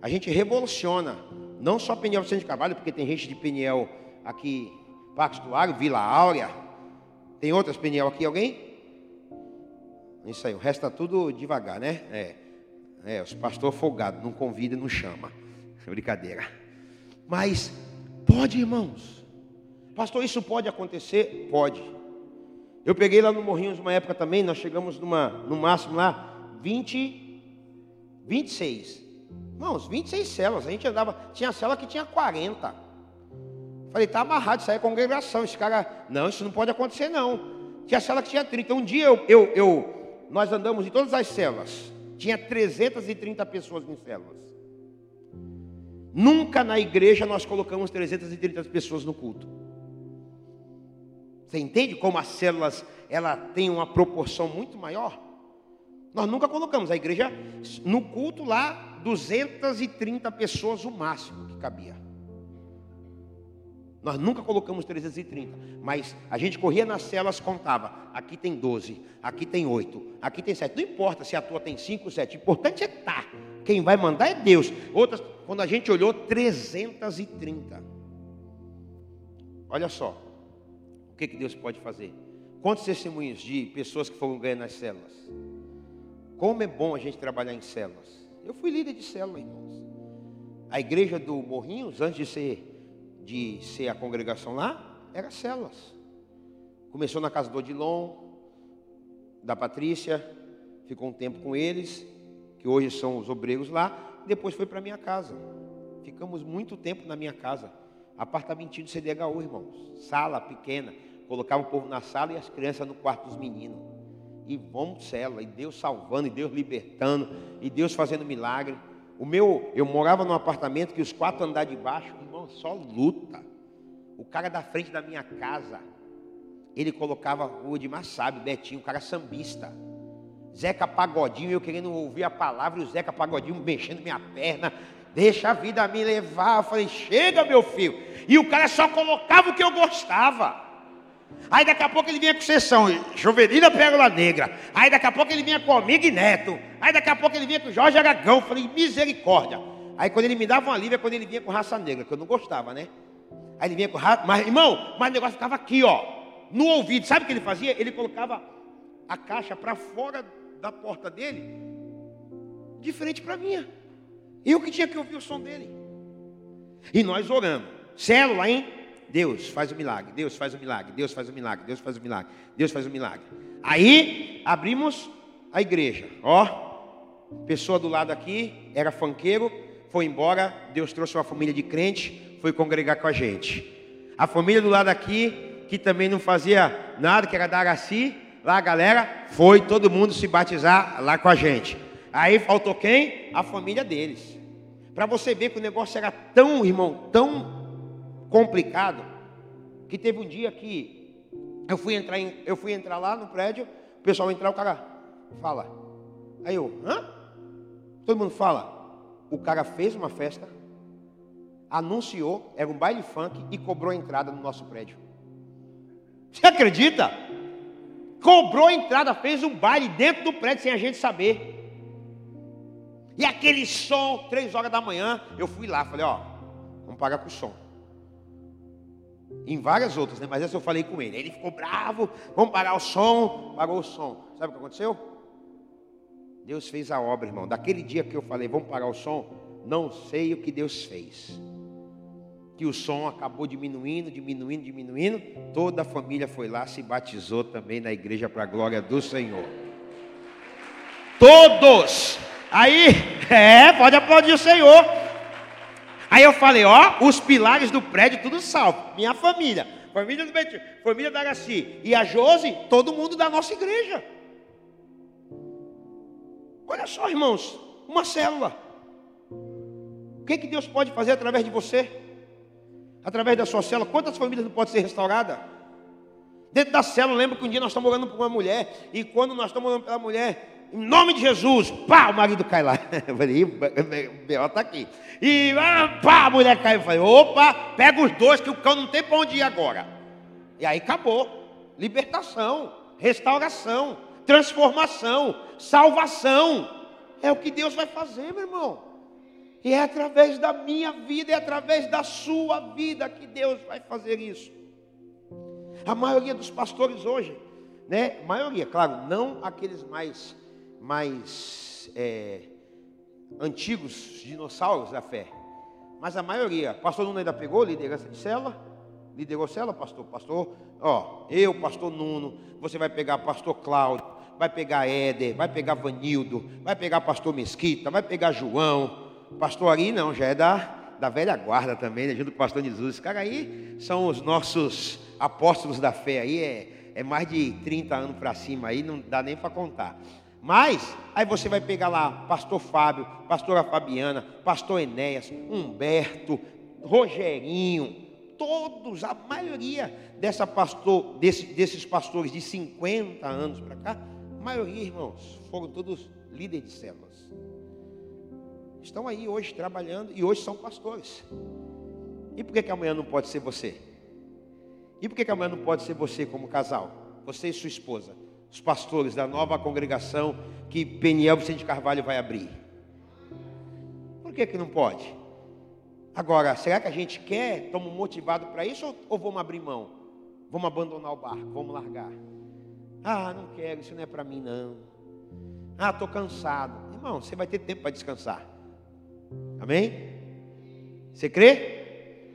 a gente revoluciona, não só Peniel Vicente de Carvalho, porque tem gente de Peniel aqui, Parque Estuário, Vila Áurea, tem outras Peniel aqui, alguém? Isso aí, o resto está tudo devagar, né? Os pastores folgados, não convida e não chama. Brincadeira. Mas pode, irmãos. Pastor, isso pode acontecer? Pode. Eu peguei lá no Morrinhos uma época também, nós chegamos no máximo lá, 26. Irmãos, 26 células. A gente andava, tinha célula que tinha 40. Falei, tá amarrado, isso aí é congregação. Esse cara, não, isso não pode acontecer não. Tinha cela que tinha 30. Um dia nós andamos em todas as celas. Tinha 330 pessoas em celas. Nunca na igreja nós colocamos 330 pessoas no culto. Você entende como as células, ela tem uma proporção muito maior? Nós nunca colocamos. A igreja, no culto lá, 230 pessoas o máximo que cabia. Nós nunca colocamos 330, mas a gente corria nas células, contava. Aqui tem 12, aqui tem 8, aqui tem 7. Não importa se a tua tem 5 ou 7, o importante é estar. Quem vai mandar é Deus. Outras, quando a gente olhou, 330. Olha só, o que Deus pode fazer? Quantos testemunhos de pessoas que foram ganhando nas células? Como é bom a gente trabalhar em células. Eu fui líder de célula, irmãos. A igreja do Morrinhos, antes de ser a congregação lá, era células. Começou na casa do Odilon, da Patrícia, ficou um tempo com eles, que hoje são os obreiros lá, depois foi para a minha casa. Ficamos muito tempo na minha casa, apartamentinho do CDHU, irmãos, sala pequena, colocava o povo na sala e as crianças no quarto dos meninos. E vamos célula, e Deus salvando, e Deus libertando, e Deus fazendo milagre. Eu morava num apartamento que os 4 andares de baixo, irmão, só luta. O cara da frente da minha casa, ele colocava o Edmar, sabe, Betinho, o cara sambista. Zeca Pagodinho, eu querendo ouvir a palavra, e o Zeca Pagodinho mexendo minha perna. Deixa a vida me levar. Eu falei, chega, meu filho. E o cara só colocava o que eu gostava. Aí daqui a pouco ele vinha com sessão Jovenina Pérola Negra. Aí daqui a pouco ele vinha com Amigo e Neto. Aí daqui a pouco ele vinha com Jorge Aragão. Eu falei, misericórdia. Aí quando ele me dava uma livre, é quando ele vinha com Raça Negra, que eu não gostava, né? Aí ele vinha com raça. Mas, irmão, mas o negócio ficava aqui, ó, no ouvido. Sabe o que ele fazia? Ele colocava a caixa para fora da porta dele, de frente para minha. E eu que tinha que ouvir o som dele. E nós oramos. Célula, hein? Deus faz o milagre, Deus faz o milagre, Deus faz o milagre, Deus faz o milagre, Deus faz o milagre. Aí, abrimos a igreja, ó. Pessoa do lado aqui, era funkeiro, foi embora, Deus trouxe uma família de crente, foi congregar com a gente. A família do lado aqui, que também não fazia nada, que era da Araci, lá a galera, foi todo mundo se batizar lá com a gente. Aí, faltou quem? A família deles. Para você ver que o negócio era tão, irmão, tão complicado, que teve um dia que eu fui entrar lá no prédio, o pessoal entrar, o cara fala, aí eu, hã? Todo mundo fala, o cara fez uma festa, anunciou, era um baile funk e cobrou a entrada no nosso prédio. Você acredita? Cobrou a entrada, fez um baile dentro do prédio sem a gente saber. E aquele som, 3h da manhã, eu fui lá, falei, ó, vamos pagar com o som. Em várias outras, né? Mas essa eu falei com ele. Ele ficou bravo, vamos parar o som. Parou o som. Sabe o que aconteceu? Deus fez a obra, irmão. Daquele dia que eu falei, vamos parar o som, não sei o que Deus fez. Que o som acabou diminuindo. Toda a família foi lá, se batizou também na igreja para a glória do Senhor. Todos. Aí, pode aplaudir o Senhor. Aí eu falei, ó, os pilares do prédio, tudo salvo. Minha família, família do Betinho, família da Araci e a Josi, todo mundo da nossa igreja. Olha só, irmãos, uma célula. O que Deus pode fazer através de você? Através da sua célula? Quantas famílias não podem ser restauradas? Dentro da célula, lembro que um dia nós estamos orando por uma mulher, e quando nós estamos orando pela mulher... Em nome de Jesus, pá, o marido cai lá. Eu falei, o B.O. está aqui. E pá, a mulher caiu. Eu falei, opa, pega os dois que o cão não tem para onde ir agora. E aí acabou. Libertação, restauração, transformação, salvação. É o que Deus vai fazer, meu irmão. E é através da minha vida, é através da sua vida que Deus vai fazer isso. A maioria dos pastores hoje, né? A maioria, claro, não aqueles mais antigos dinossauros da fé, mas a maioria. Pastor Nuno ainda pegou liderança de célula? Liderou célula, pastor? Pastor, ó, eu, pastor Nuno, você vai pegar pastor Cláudio, vai pegar Éder, vai pegar Vanildo, vai pegar pastor Mesquita, vai pegar João. Pastor Ari não, já é da da velha guarda também, né, junto com o pastor Jesus. Cara, aí são os nossos apóstolos da fé. Aí é mais de 30 anos para cima, aí não dá nem para contar. Mas, aí você vai pegar lá pastor Fábio, pastora Fabiana, pastor Enéas, Humberto, Rogerinho, todos, a maioria desses pastores de 50 anos para cá, a maioria, irmãos, foram todos líderes de células. Estão aí hoje trabalhando e hoje são pastores. E por que amanhã não pode ser você? E por que amanhã não pode ser você como casal? Você e sua esposa, os pastores da nova congregação que Peniel Vicente de Carvalho vai abrir. Por que não pode? Agora, será que a gente quer? Estamos motivados para isso ou vamos abrir mão? Vamos abandonar o barco, vamos largar. Ah, não quero, isso não é para mim não. Ah, estou cansado. Irmão, você vai ter tempo para descansar. Amém? Você crê?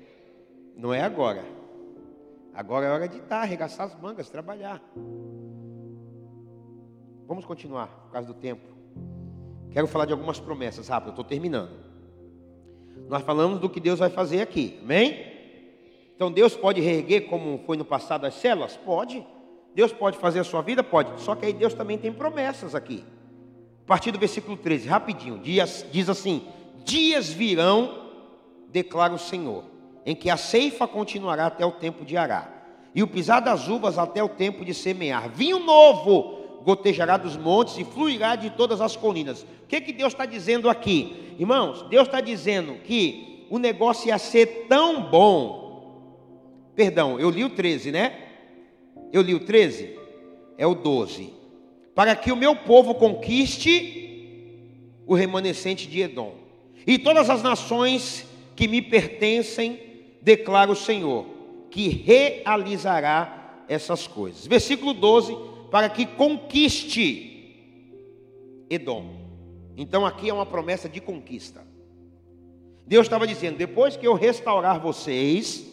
Não é agora. Agora é hora de estar, arregaçar as mangas, trabalhar. Vamos continuar, por causa do tempo. Quero falar de algumas promessas, rápido, estou terminando. Nós falamos do que Deus vai fazer aqui, amém? Então Deus pode reerguer como foi no passado as células? Pode. Deus pode fazer a sua vida? Pode. Só que aí Deus também tem promessas aqui. A partir do versículo 13, rapidinho, diz assim: dias virão, declara o Senhor, em que a ceifa continuará até o tempo de arar, e o pisar das uvas até o tempo de semear. Vinho novo gotejará dos montes e fluirá de todas as colinas. O que Deus está dizendo aqui? Irmãos, Deus está dizendo que o negócio ia ser tão bom. Perdão, eu li o 13, né? Eu li o 13? É o 12. Para que o meu povo conquiste o remanescente de Edom. E todas as nações que me pertencem, declara o Senhor, que realizará essas coisas. Versículo 12... para que conquiste Edom. Então aqui é uma promessa de conquista. Deus estava dizendo: depois que eu restaurar vocês,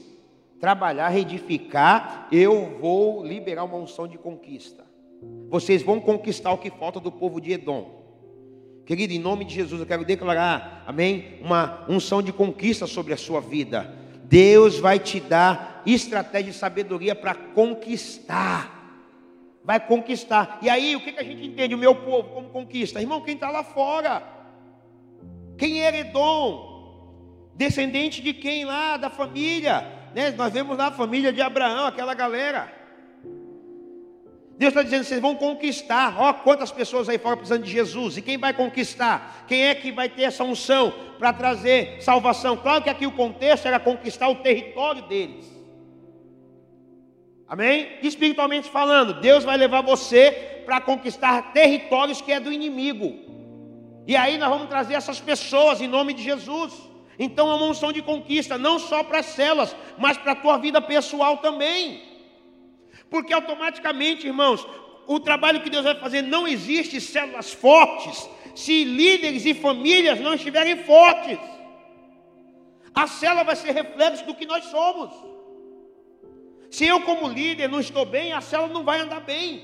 trabalhar, reedificar, eu vou liberar uma unção de conquista. Vocês vão conquistar o que falta do povo de Edom. Querido, em nome de Jesus, eu quero declarar, amém, uma unção de conquista sobre a sua vida. Deus vai te dar estratégia e sabedoria para conquistar. Vai conquistar. E aí, o que a gente entende? O meu povo como conquista? Irmão, quem está lá fora? Quem é Edom? Descendente de quem lá? Da família, né? Nós vemos lá a família de Abraão, aquela galera. Deus está dizendo: vocês vão conquistar. Ó, quantas pessoas aí fora precisando de Jesus. E quem vai conquistar? Quem é que vai ter essa unção para trazer salvação? Claro que aqui o contexto era conquistar o território deles. Amém? Espiritualmente falando, Deus vai levar você para conquistar territórios que é do inimigo. E aí nós vamos trazer essas pessoas em nome de Jesus. Então é uma unção de conquista, não só para as células, mas para a tua vida pessoal também. Porque automaticamente, irmãos, o trabalho que Deus vai fazer, não existe células fortes se líderes e famílias não estiverem fortes. A célula vai ser reflexo do que nós somos. Se eu como líder não estou bem, a célula não vai andar bem.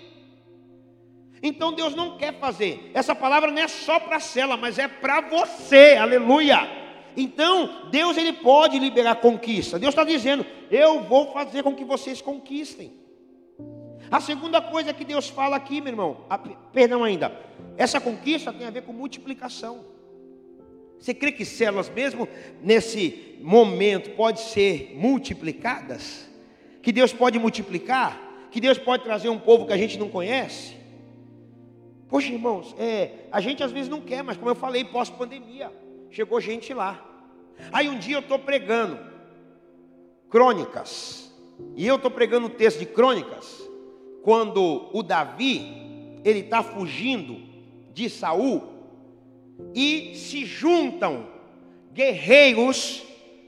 Então Deus não quer fazer. Essa palavra não é só para a célula, mas é para você. Aleluia. Então Deus, ele pode liberar conquista. Deus está dizendo: eu vou fazer com que vocês conquistem. A segunda coisa que Deus fala aqui, meu irmão, essa conquista tem a ver com multiplicação. Você crê que células mesmo nesse momento podem ser multiplicadas? Que Deus pode multiplicar, que Deus pode trazer um povo que a gente não conhece? Poxa, irmãos, a gente às vezes não quer, mas como eu falei, pós-pandemia, chegou gente lá. Aí um dia eu estou pregando Crônicas, e eu estou pregando o texto de Crônicas, quando o Davi, ele está fugindo de Saul, e se juntam guerreiros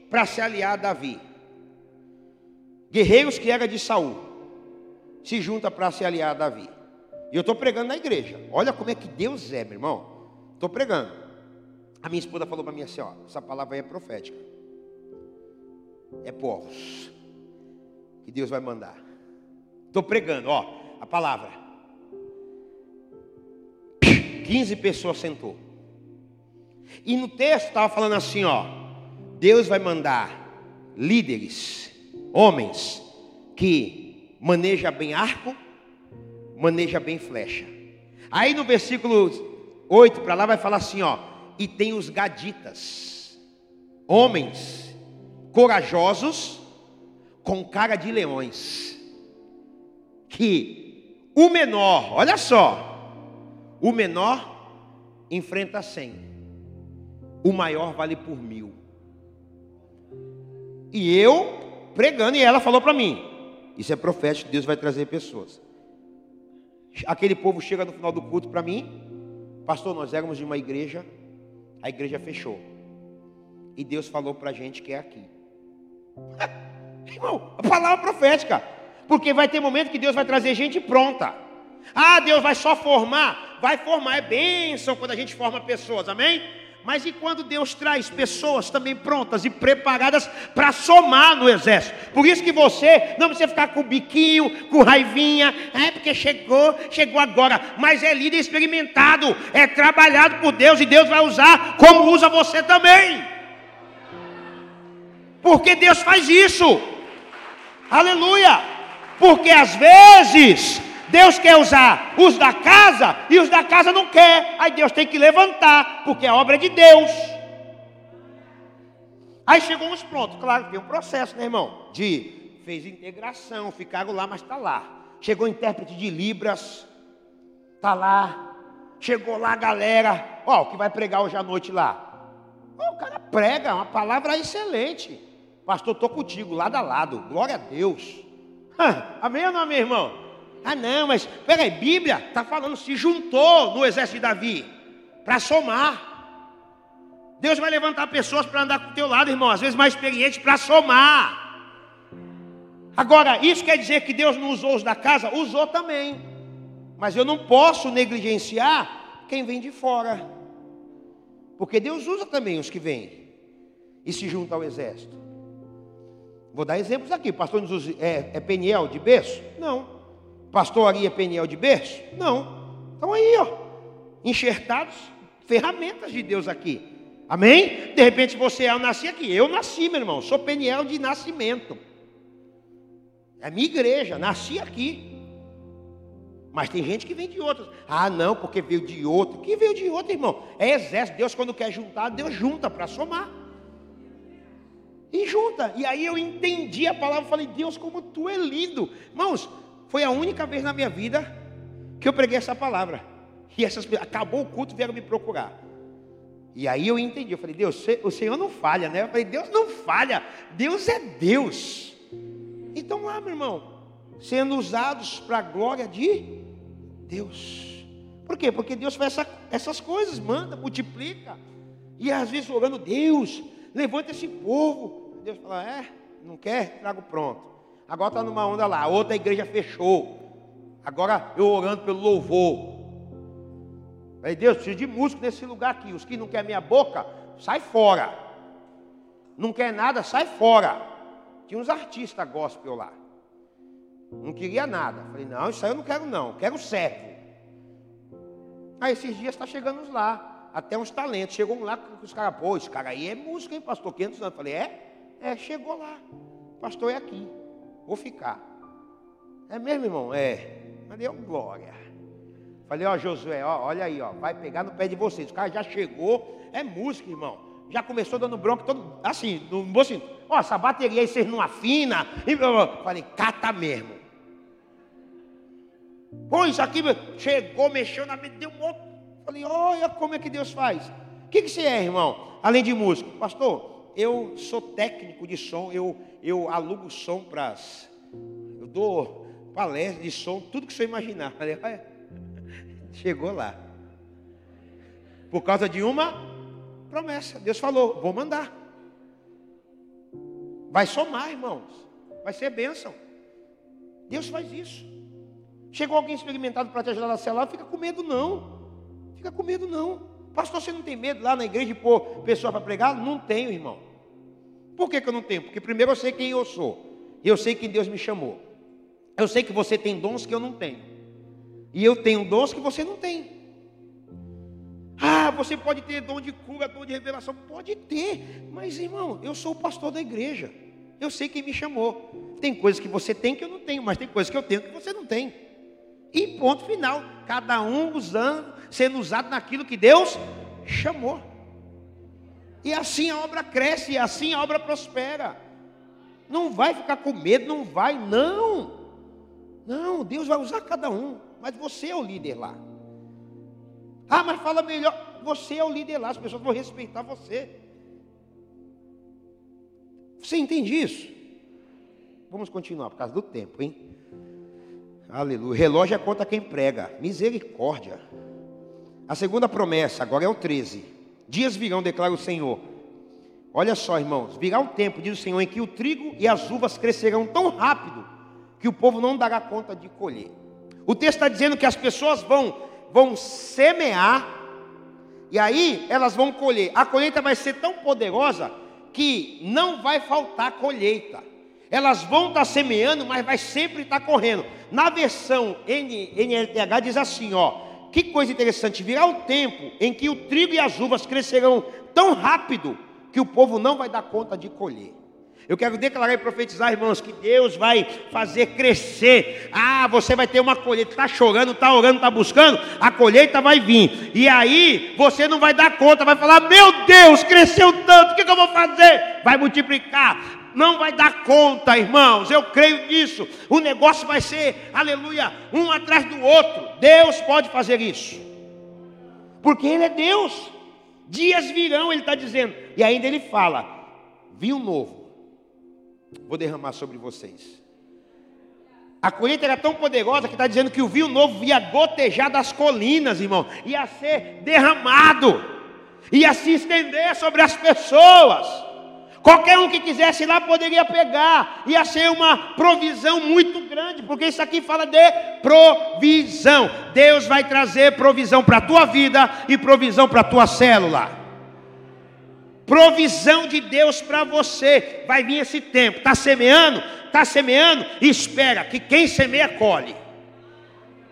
para se aliar a Davi. Guerreiros que era de Saul se junta para se aliar a Davi. E eu estou pregando na igreja. Olha como é que Deus é, meu irmão. Estou pregando. A minha esposa falou para mim assim: ó, essa palavra aí é profética. É povos que Deus vai mandar. Estou pregando, ó, a palavra. 15 pessoas sentou. E no texto estava falando assim, ó: Deus vai mandar líderes, homens, que maneja bem arco, maneja bem flecha. Aí no versículo 8 para lá vai falar assim, ó: e tem os gaditas, homens corajosos, com cara de leões, que o menor, olha só, o menor enfrenta 100, o maior vale por 1000. E eu pregando, e ela falou para mim, isso é profético, Deus vai trazer pessoas. Aquele povo chega no final do culto para mim: pastor, nós éramos de uma igreja, a igreja fechou, e Deus falou para a gente que é aqui. Irmão, a palavra profética. Porque vai ter momento que Deus vai trazer gente pronta. Ah, Deus vai só formar. Vai formar, é bênção quando a gente forma pessoas, amém? Mas e quando Deus traz pessoas também prontas e preparadas para somar no exército? Por isso que você não precisa ficar com o biquinho, com raivinha. É porque chegou agora. Mas é líder experimentado, é trabalhado por Deus, e Deus vai usar como usa você também. Porque Deus faz isso. Aleluia. Porque às vezes Deus quer usar os da casa e os da casa não quer. Aí Deus tem que levantar, porque a obra é de Deus. Aí chegou uns prontos. Claro, tem um processo, né, irmão? Fez integração, ficaram lá, mas está lá. Chegou intérprete de Libras, está lá. Chegou lá a galera. Ó, o que vai pregar hoje à noite lá? Ó, o cara prega, uma palavra excelente. Pastor, estou contigo, lado a lado. Glória a Deus. Amém ou não, meu irmão? Ah, não, mas peraí, Bíblia está falando, se juntou no exército de Davi para somar. Deus vai levantar pessoas para andar com o teu lado, irmão. Às vezes mais experiente, para somar. Agora, isso quer dizer que Deus não usou os da casa? Usou também. Mas eu não posso negligenciar quem vem de fora. Porque Deus usa também os que vêm e se juntam ao exército. Vou dar exemplos aqui. Pastor é Peniel de berço? Não. Pastor Ari é Peniel de berço? Não. Então aí, ó, enxertados, ferramentas de Deus aqui. Amém? De repente você, eu nasci aqui. Eu nasci, meu irmão. Sou Peniel de nascimento. É a minha igreja. Nasci aqui. Mas tem gente que vem de outras. Ah, não, porque veio de outro. Que veio de outro, irmão? É exército. Deus, quando quer juntar, Deus junta para somar. E junta. E aí eu entendi a palavra e falei: Deus, como tu é lindo. Irmãos, foi a única vez na minha vida que eu preguei essa palavra. E essas pessoas, acabou o culto, vieram me procurar. E aí eu entendi. Eu falei: Deus, o Senhor não falha, né? Eu falei: Deus não falha. Deus é Deus. Então lá, meu irmão, sendo usados para a glória de Deus. Por quê? Porque Deus faz essas coisas, manda, multiplica. E às vezes orando: Deus, levanta esse povo. Deus fala: é, não quer? Trago pronto. Agora está numa onda lá, a outra igreja fechou. Agora eu orando pelo louvor. Aí Deus, preciso de músico nesse lugar aqui. Os que não querem minha boca, sai fora. Não quer nada, sai fora. Tinha uns artistas gospel lá. Não queria nada. Falei: não, isso aí eu não quero não, eu quero servo. Aí esses dias está chegando uns lá, até uns talentos. Chegou um lá com os caras: pô, esse cara aí é músico, hein, pastor? 500 anos. Falei: é? É, chegou lá. Pastor, é aqui. Vou ficar. É mesmo, irmão? É. Mas deu glória. Falei: ó, Josué, ó, olha aí, ó, vai pegar no pé de vocês. O cara já chegou. É música, irmão. Já começou dando bronca todo, assim, no moço. Ó, essa bateria aí vocês não afinam. Falei: cata mesmo. Pô, isso aqui chegou, mexeu na mente, deu um monte. Falei: olha como é que Deus faz. O que você é, irmão? Além de músico. Pastor, eu sou técnico de som, eu alugo som eu dou palestra de som, tudo que você imaginar. Falei: olha, chegou lá. Por causa de uma promessa. Deus falou: vou mandar. Vai somar, irmãos. Vai ser bênção. Deus faz isso. Chegou alguém experimentado para te ajudar na célula, fica com medo não. Fica com medo não. Pastor, você não tem medo lá na igreja de pôr pessoa para pregar? Não tenho, irmão. Por que eu não tenho? Porque primeiro eu sei quem eu sou. Eu sei que Deus me chamou. Eu sei que você tem dons que eu não tenho. E eu tenho dons que você não tem. Ah, você pode ter dom de cura, dom de revelação. Pode ter. Mas, irmão, eu sou o pastor da igreja. Eu sei quem me chamou. Tem coisas que você tem que eu não tenho, mas tem coisas que eu tenho que você não tem. E ponto final. Cada um usando, sendo usado naquilo que Deus chamou. E assim a obra cresce, e assim a obra prospera. Não vai ficar com medo, não vai, não. Não, Deus vai usar cada um. Mas você é o líder lá. Ah, mas fala melhor. Você é o líder lá, as pessoas vão respeitar você. Você entende isso? Vamos continuar, por causa do tempo, hein? Aleluia. Relógio é contra quem prega. Misericórdia. A segunda promessa, agora é o 13. Dias virão, declara o Senhor. Olha só, irmãos. Virá um tempo, diz o Senhor, em que o trigo e as uvas crescerão tão rápido que o povo não dará conta de colher. O texto está dizendo que as pessoas vão semear e aí elas vão colher. A colheita vai ser tão poderosa que não vai faltar colheita. Elas vão estar semeando, mas vai sempre estar correndo. Na versão NLTH diz assim, ó, que coisa interessante, virá o tempo em que o trigo e as uvas crescerão tão rápido que o povo não vai dar conta de colher. Eu quero declarar e profetizar, irmãos, que Deus vai fazer crescer. Ah, você vai ter uma colheita. Está chorando, está orando, está buscando. A colheita vai vir. E aí, você não vai dar conta. Vai falar, meu Deus, cresceu tanto. O que eu vou fazer? Vai multiplicar. Não vai dar conta, irmãos. Eu creio nisso. O negócio vai ser, aleluia, um atrás do outro. Deus pode fazer isso. Porque Ele é Deus. Dias virão, Ele está dizendo. E ainda Ele fala, vinho novo vou derramar sobre vocês. A colheita era tão poderosa que está dizendo que o vinho novo ia gotejar das colinas, irmão. Ia ser derramado. Ia se estender sobre as pessoas. Qualquer um que quisesse ir lá poderia pegar. Ia ser uma provisão muito grande, porque isso aqui fala de provisão. Deus vai trazer provisão para a tua vida e provisão para a tua célula. Provisão de Deus para você. Vai vir esse tempo. Está semeando? Está semeando? Espera, que quem semeia, colhe.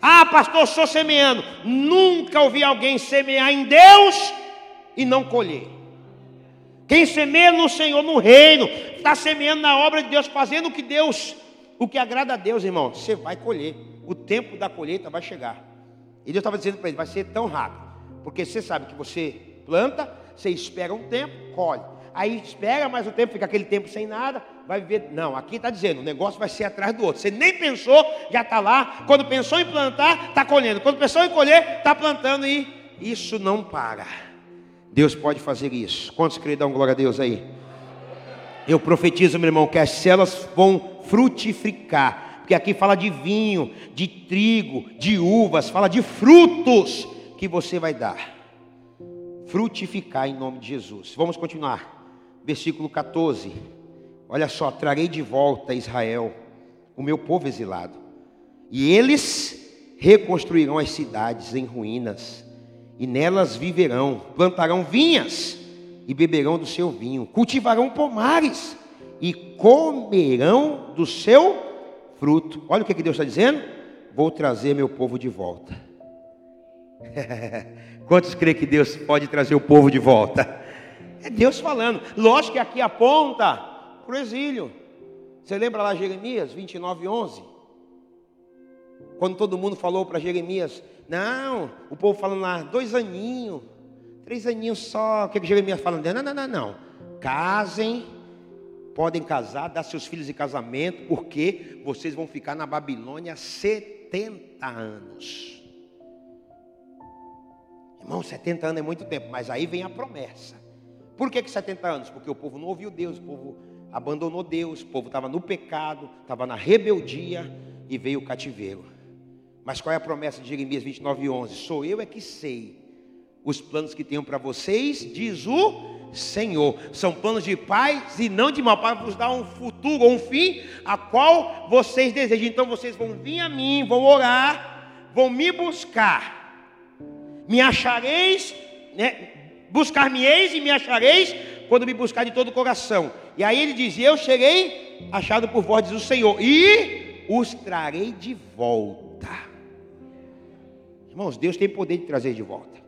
Ah, pastor, sou semeando. Nunca ouvi alguém semear em Deus e não colher. Quem semeia no Senhor, no reino, está semeando na obra de Deus, fazendo o que Deus, o que agrada a Deus, irmão, você vai colher. O tempo da colheita vai chegar. E Deus estava dizendo para ele, vai ser tão rápido, porque você sabe que você planta, você espera um tempo, colhe. Aí espera mais um tempo, fica aquele tempo sem nada, vai viver. Não, aqui está dizendo, o negócio vai ser atrás do outro. Você nem pensou, já está lá. Quando pensou em plantar, está colhendo. Quando pensou em colher, está plantando e isso não para. Deus pode fazer isso. Quantos querem dar uma glória a Deus aí? Eu profetizo, meu irmão, que as células vão frutificar. Porque aqui fala de vinho, de trigo, de uvas, fala de frutos que você vai dar. Frutificar em nome de Jesus. Vamos continuar. Versículo 14. Olha só. Trarei de volta a Israel, o meu povo exilado. E eles reconstruirão as cidades em ruínas. E nelas viverão. Plantarão vinhas e beberão do seu vinho. Cultivarão pomares e comerão do seu fruto. Olha o que Deus está dizendo. Vou trazer meu povo de volta. Quantos creem que Deus pode trazer o povo de volta? É Deus falando. Lógico que aqui aponta para o exílio. Você lembra lá Jeremias 29:11? Quando todo mundo falou para Jeremias, não, o povo falando lá, 2 aninhos, 3 aninhos só. O que Jeremias falando? Não. Casem, podem casar, dar seus filhos em casamento, porque vocês vão ficar na Babilônia 70 anos. Irmão, 70 anos é muito tempo, mas aí vem a promessa. Por que 70 anos? Porque o povo não ouviu Deus, o povo abandonou Deus, o povo estava no pecado, estava na rebeldia e veio o cativeiro. Mas qual é a promessa de Jeremias 29:11? Sou eu é que sei os planos que tenho para vocês, diz o Senhor. São planos de paz e não de mal, para vos dar um futuro, um fim a qual vocês desejam. Então vocês vão vir a mim, vão orar, vão me buscar. Me achareis, né? Buscar-me-eis e me achareis quando me buscar de todo o coração. E aí ele diz, eu serei achado por vós, diz o Senhor, e os trarei de volta. Irmãos, Deus tem poder de trazer de volta.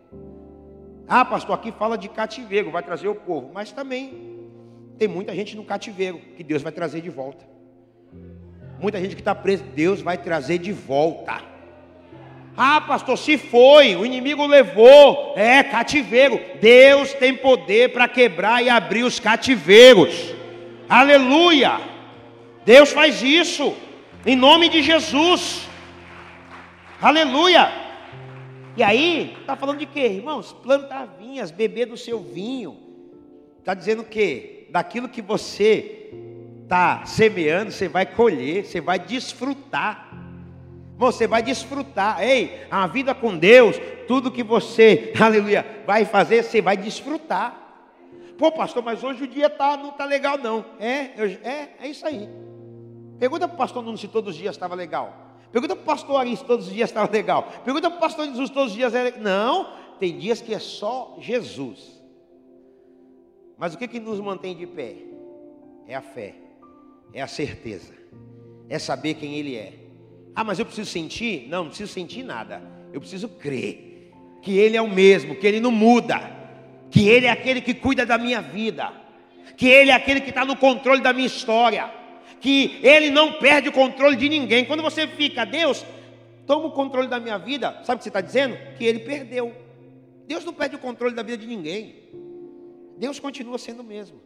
Ah, pastor, aqui fala de cativeiro, vai trazer o povo. Mas também tem muita gente no cativeiro que Deus vai trazer de volta. Muita gente que está presa, Deus vai trazer de volta. Ah, pastor, se foi, o inimigo levou. É, cativeiro. Deus tem poder para quebrar e abrir os cativeiros. Aleluia. Deus faz isso. Em nome de Jesus. Aleluia. E aí, está falando de quê, irmãos? Plantar vinhas, beber do seu vinho. Está dizendo que daquilo que você está semeando, você vai colher, você vai desfrutar. Você vai desfrutar. Ei, a vida com Deus, tudo que você, aleluia, vai fazer, você vai desfrutar. Pô, pastor, mas hoje o dia não está legal, não. É isso aí. Pergunta para o pastor Nuno se todos os dias estava legal. Pergunta para o pastor Ari se todos os dias estava legal. Pergunta para o pastor Jesus se todos os dias era legal. Não, tem dias que é só Jesus. Mas o que nos mantém de pé? É a fé, é a certeza, é saber quem Ele é. Ah, mas eu preciso sentir? Não, não preciso sentir nada. Eu preciso crer que Ele é o mesmo, que Ele não muda, que Ele é aquele que cuida da minha vida, que Ele é aquele que está no controle da minha história, que Ele não perde o controle de ninguém. Quando você fica, Deus, toma o controle da minha vida, sabe o que você está dizendo? Que Ele perdeu. Deus não perde o controle da vida de ninguém. Deus continua sendo o mesmo.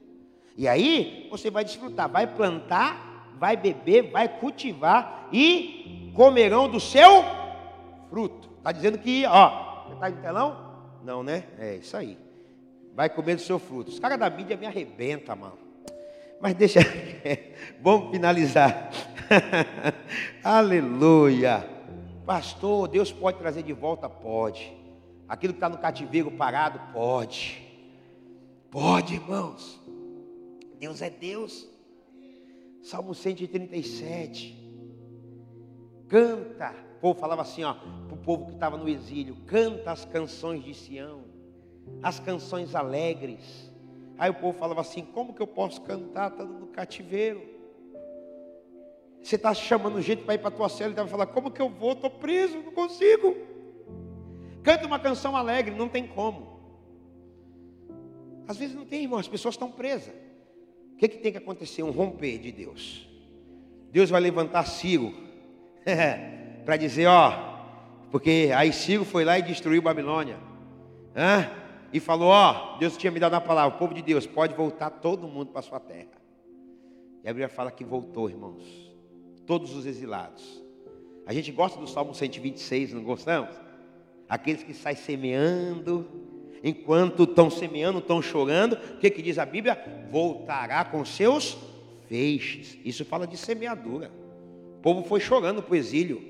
E aí, você vai desfrutar, vai plantar, vai beber, vai cultivar e comerão do seu fruto. Está dizendo que, ó, você está no telão? Não, né? É isso aí. Vai comer do seu fruto. Os caras da mídia me arrebentam, mano. Mas deixa, vamos finalizar. Aleluia. Pastor, Deus pode trazer de volta? Pode. Aquilo que está no cativeiro parado? Pode. Pode, irmãos. Deus é Deus. Salmo 137. Canta. O povo falava assim, ó, para o povo que estava no exílio. Canta as canções de Sião. As canções alegres. Aí o povo falava assim, como que eu posso cantar estando no cativeiro? Você está chamando gente para ir para a tua cela e vai falar, como que eu vou? Estou preso, não consigo. Canta uma canção alegre, não tem como. Às vezes não tem, irmão, as pessoas estão presas. O que tem que acontecer? Um romper de Deus. Deus vai levantar Sigo para dizer, ó, porque aí Sigo foi lá e destruiu Babilônia. E falou, ó, Deus tinha me dado uma palavra, o povo de Deus pode voltar todo mundo para a sua terra. E a Bíblia fala que voltou, irmãos, todos os exilados. A gente gosta do Salmo 126, não gostamos? Aqueles que saem semeando. Enquanto estão semeando, estão chorando, o que diz a Bíblia? Voltará com seus feixes. Isso fala de semeadura. O povo foi chorando para o exílio.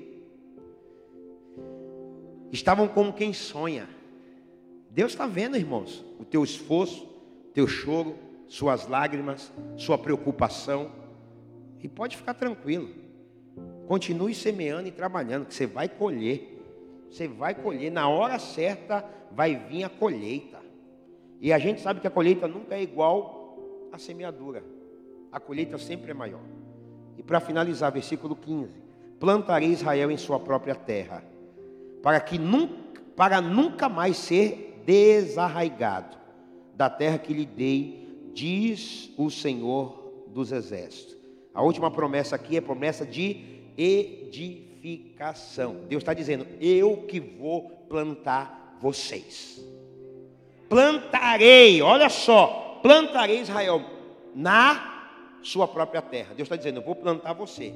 Estavam como quem sonha. Deus está vendo, irmãos, o teu esforço, teu choro, suas lágrimas, sua preocupação. E pode ficar tranquilo. Continue semeando e trabalhando, que você vai colher. Você vai colher, na hora certa vai vir a colheita. E a gente sabe que a colheita nunca é igual à semeadura. A colheita sempre é maior. E para finalizar, versículo 15. Plantarei Israel em sua própria terra, para nunca mais ser desarraigado da terra que lhe dei, diz o Senhor dos Exércitos. A última promessa aqui é promessa de edificação. Deus está dizendo, eu que vou plantar vocês. Plantarei, olha só, plantarei Israel na sua própria terra. Deus está dizendo, eu vou plantar você.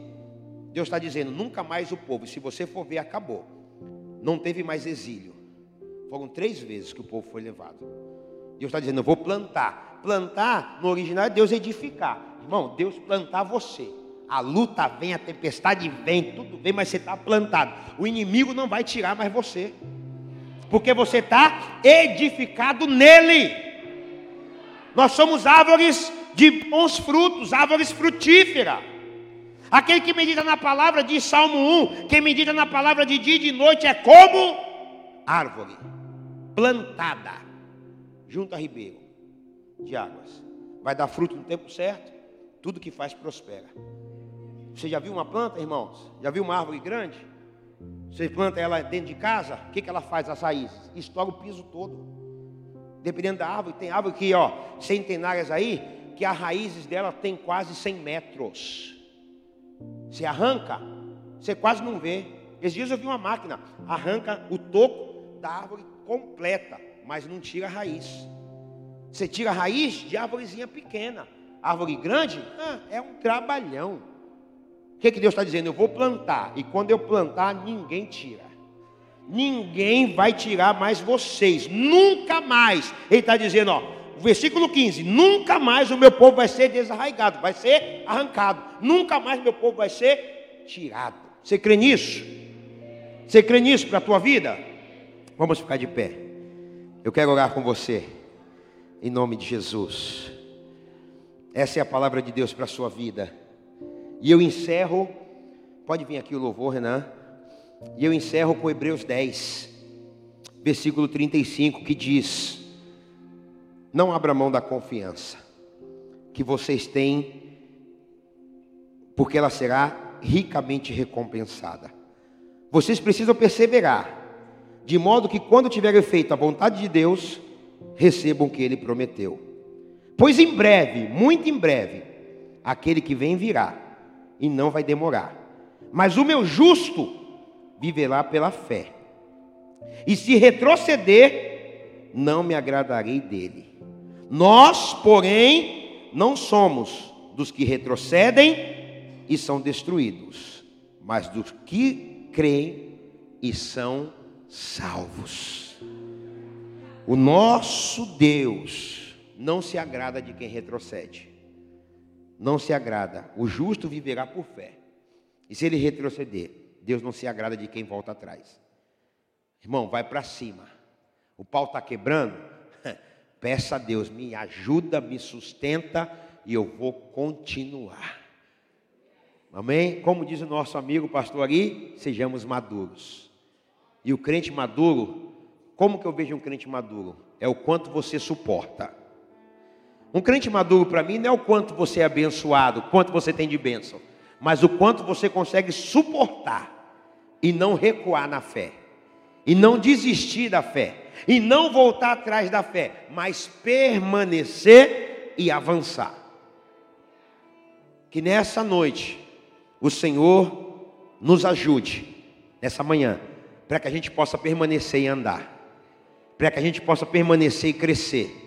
Deus está dizendo, nunca mais o povo. Se você for ver, acabou. Não teve mais exílio. Foram 3 vezes que o povo foi levado. Deus está dizendo, eu vou plantar. Plantar, no original, é Deus edificar. Irmão, Deus plantar você. A luta vem, a tempestade vem, tudo vem, mas você está plantado. O inimigo não vai tirar mais você. Porque você está edificado nele. Nós somos árvores de bons frutos, árvores frutíferas. Aquele que medita na palavra, diz Salmo 1, quem medita na palavra de dia e de noite é como árvore plantada junto a ribeiro de águas. Vai dar fruto no tempo certo, tudo que faz prospera. Você já viu uma planta, irmãos? Já viu uma árvore grande? Você planta ela dentro de casa, o que ela faz, as raízes? Estoura o piso todo. Dependendo da árvore, tem árvore que, ó, centenárias aí, que as raízes dela tem quase 100 metros. Você arranca, você quase não vê. Esses dias eu vi uma máquina, arranca o toco da árvore completa, mas não tira a raiz. Você tira a raiz de árvorezinha pequena. Árvore grande, é um trabalhão. O que Deus está dizendo? Eu vou plantar, e quando eu plantar, ninguém tira. Ninguém vai tirar mais vocês, nunca mais. Ele está dizendo, ó, versículo 15, nunca mais o meu povo vai ser desarraigado, vai ser arrancado. Nunca mais o meu povo vai ser tirado. Você crê nisso? Você crê nisso para a tua vida? Vamos ficar de pé. Eu quero orar com você, em nome de Jesus. Essa é a palavra de Deus para a sua vida. E eu encerro, pode vir aqui o louvor, Renan. E eu encerro com Hebreus 10, versículo 35, que diz: não abra mão da confiança que vocês têm, porque ela será ricamente recompensada. Vocês precisam perseverar, de modo que quando tiverem feito a vontade de Deus, recebam o que Ele prometeu. Pois em breve, muito em breve, aquele que vem virá, e não vai demorar. Mas o meu justo viverá pela fé. E se retroceder, não me agradarei dele. Nós, porém, não somos dos que retrocedem e são destruídos, mas dos que creem e são salvos. O nosso Deus não se agrada de quem retrocede. Não se agrada. O justo viverá por fé. E se ele retroceder, Deus não se agrada de quem volta atrás. Irmão, vai para cima. O pau está quebrando. Peça a Deus, me ajuda, me sustenta e eu vou continuar. Amém? Como diz o nosso amigo pastor Ari, sejamos maduros. E o crente maduro, como que eu vejo um crente maduro? É o quanto você suporta. Um crente maduro para mim não é o quanto você é abençoado, o quanto você tem de bênção, mas o quanto você consegue suportar e não recuar na fé, e não desistir da fé, e não voltar atrás da fé, mas permanecer e avançar. Que nessa noite o Senhor nos ajude, nessa manhã, para que a gente possa permanecer e andar, para que a gente possa permanecer e crescer,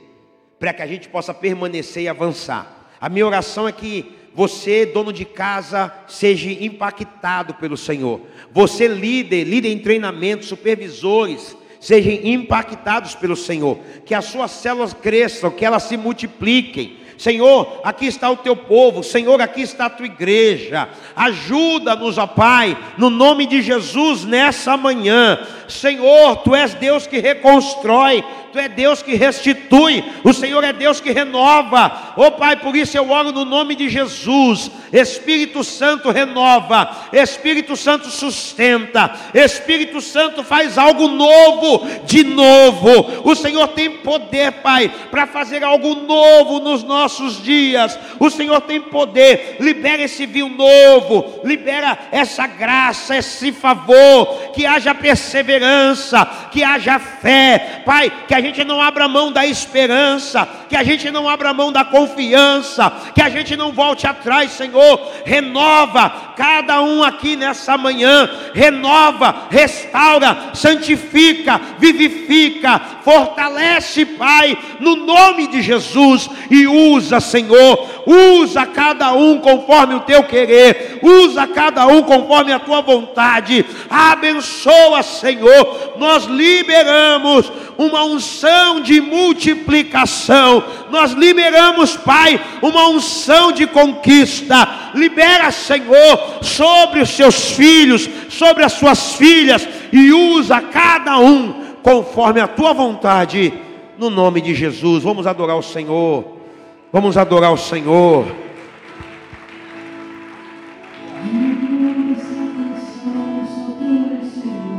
para que a gente possa permanecer e avançar. A minha oração é que você, dono de casa, seja impactado pelo Senhor. Você, líder em treinamento, supervisores, sejam impactados pelo Senhor. Que as suas células cresçam, que elas se multipliquem. Senhor, aqui está o teu povo. Senhor, aqui está a tua igreja. Ajuda-nos, ó Pai, no nome de Jesus, nessa manhã. Senhor, Tu és Deus que reconstrói, Tu és Deus que restitui, o Senhor é Deus que renova. Ó Pai, por isso eu oro no nome de Jesus. Espírito Santo renova, Espírito Santo sustenta, Espírito Santo faz algo novo, de novo. O Senhor tem poder, Pai, para fazer algo novo nos nossos dias. O Senhor tem poder, libera esse vinho novo, libera essa graça, esse favor, que haja perseverança, que haja fé, Pai, que a gente não abra mão da esperança, que a gente não abra mão da confiança, que a gente não volte atrás, Senhor. Renova cada um aqui nessa manhã, renova, restaura, santifica, vivifica, fortalece, Pai, no nome de Jesus, e usa, Senhor, usa cada um conforme o teu querer, usa cada um conforme a tua vontade, abençoa, Senhor. Nós liberamos uma unção de multiplicação, nós liberamos, Pai, uma unção de conquista. Libera, Senhor, sobre os seus filhos, sobre as suas filhas, e usa cada um conforme a tua vontade, no nome de Jesus. Vamos adorar o Senhor.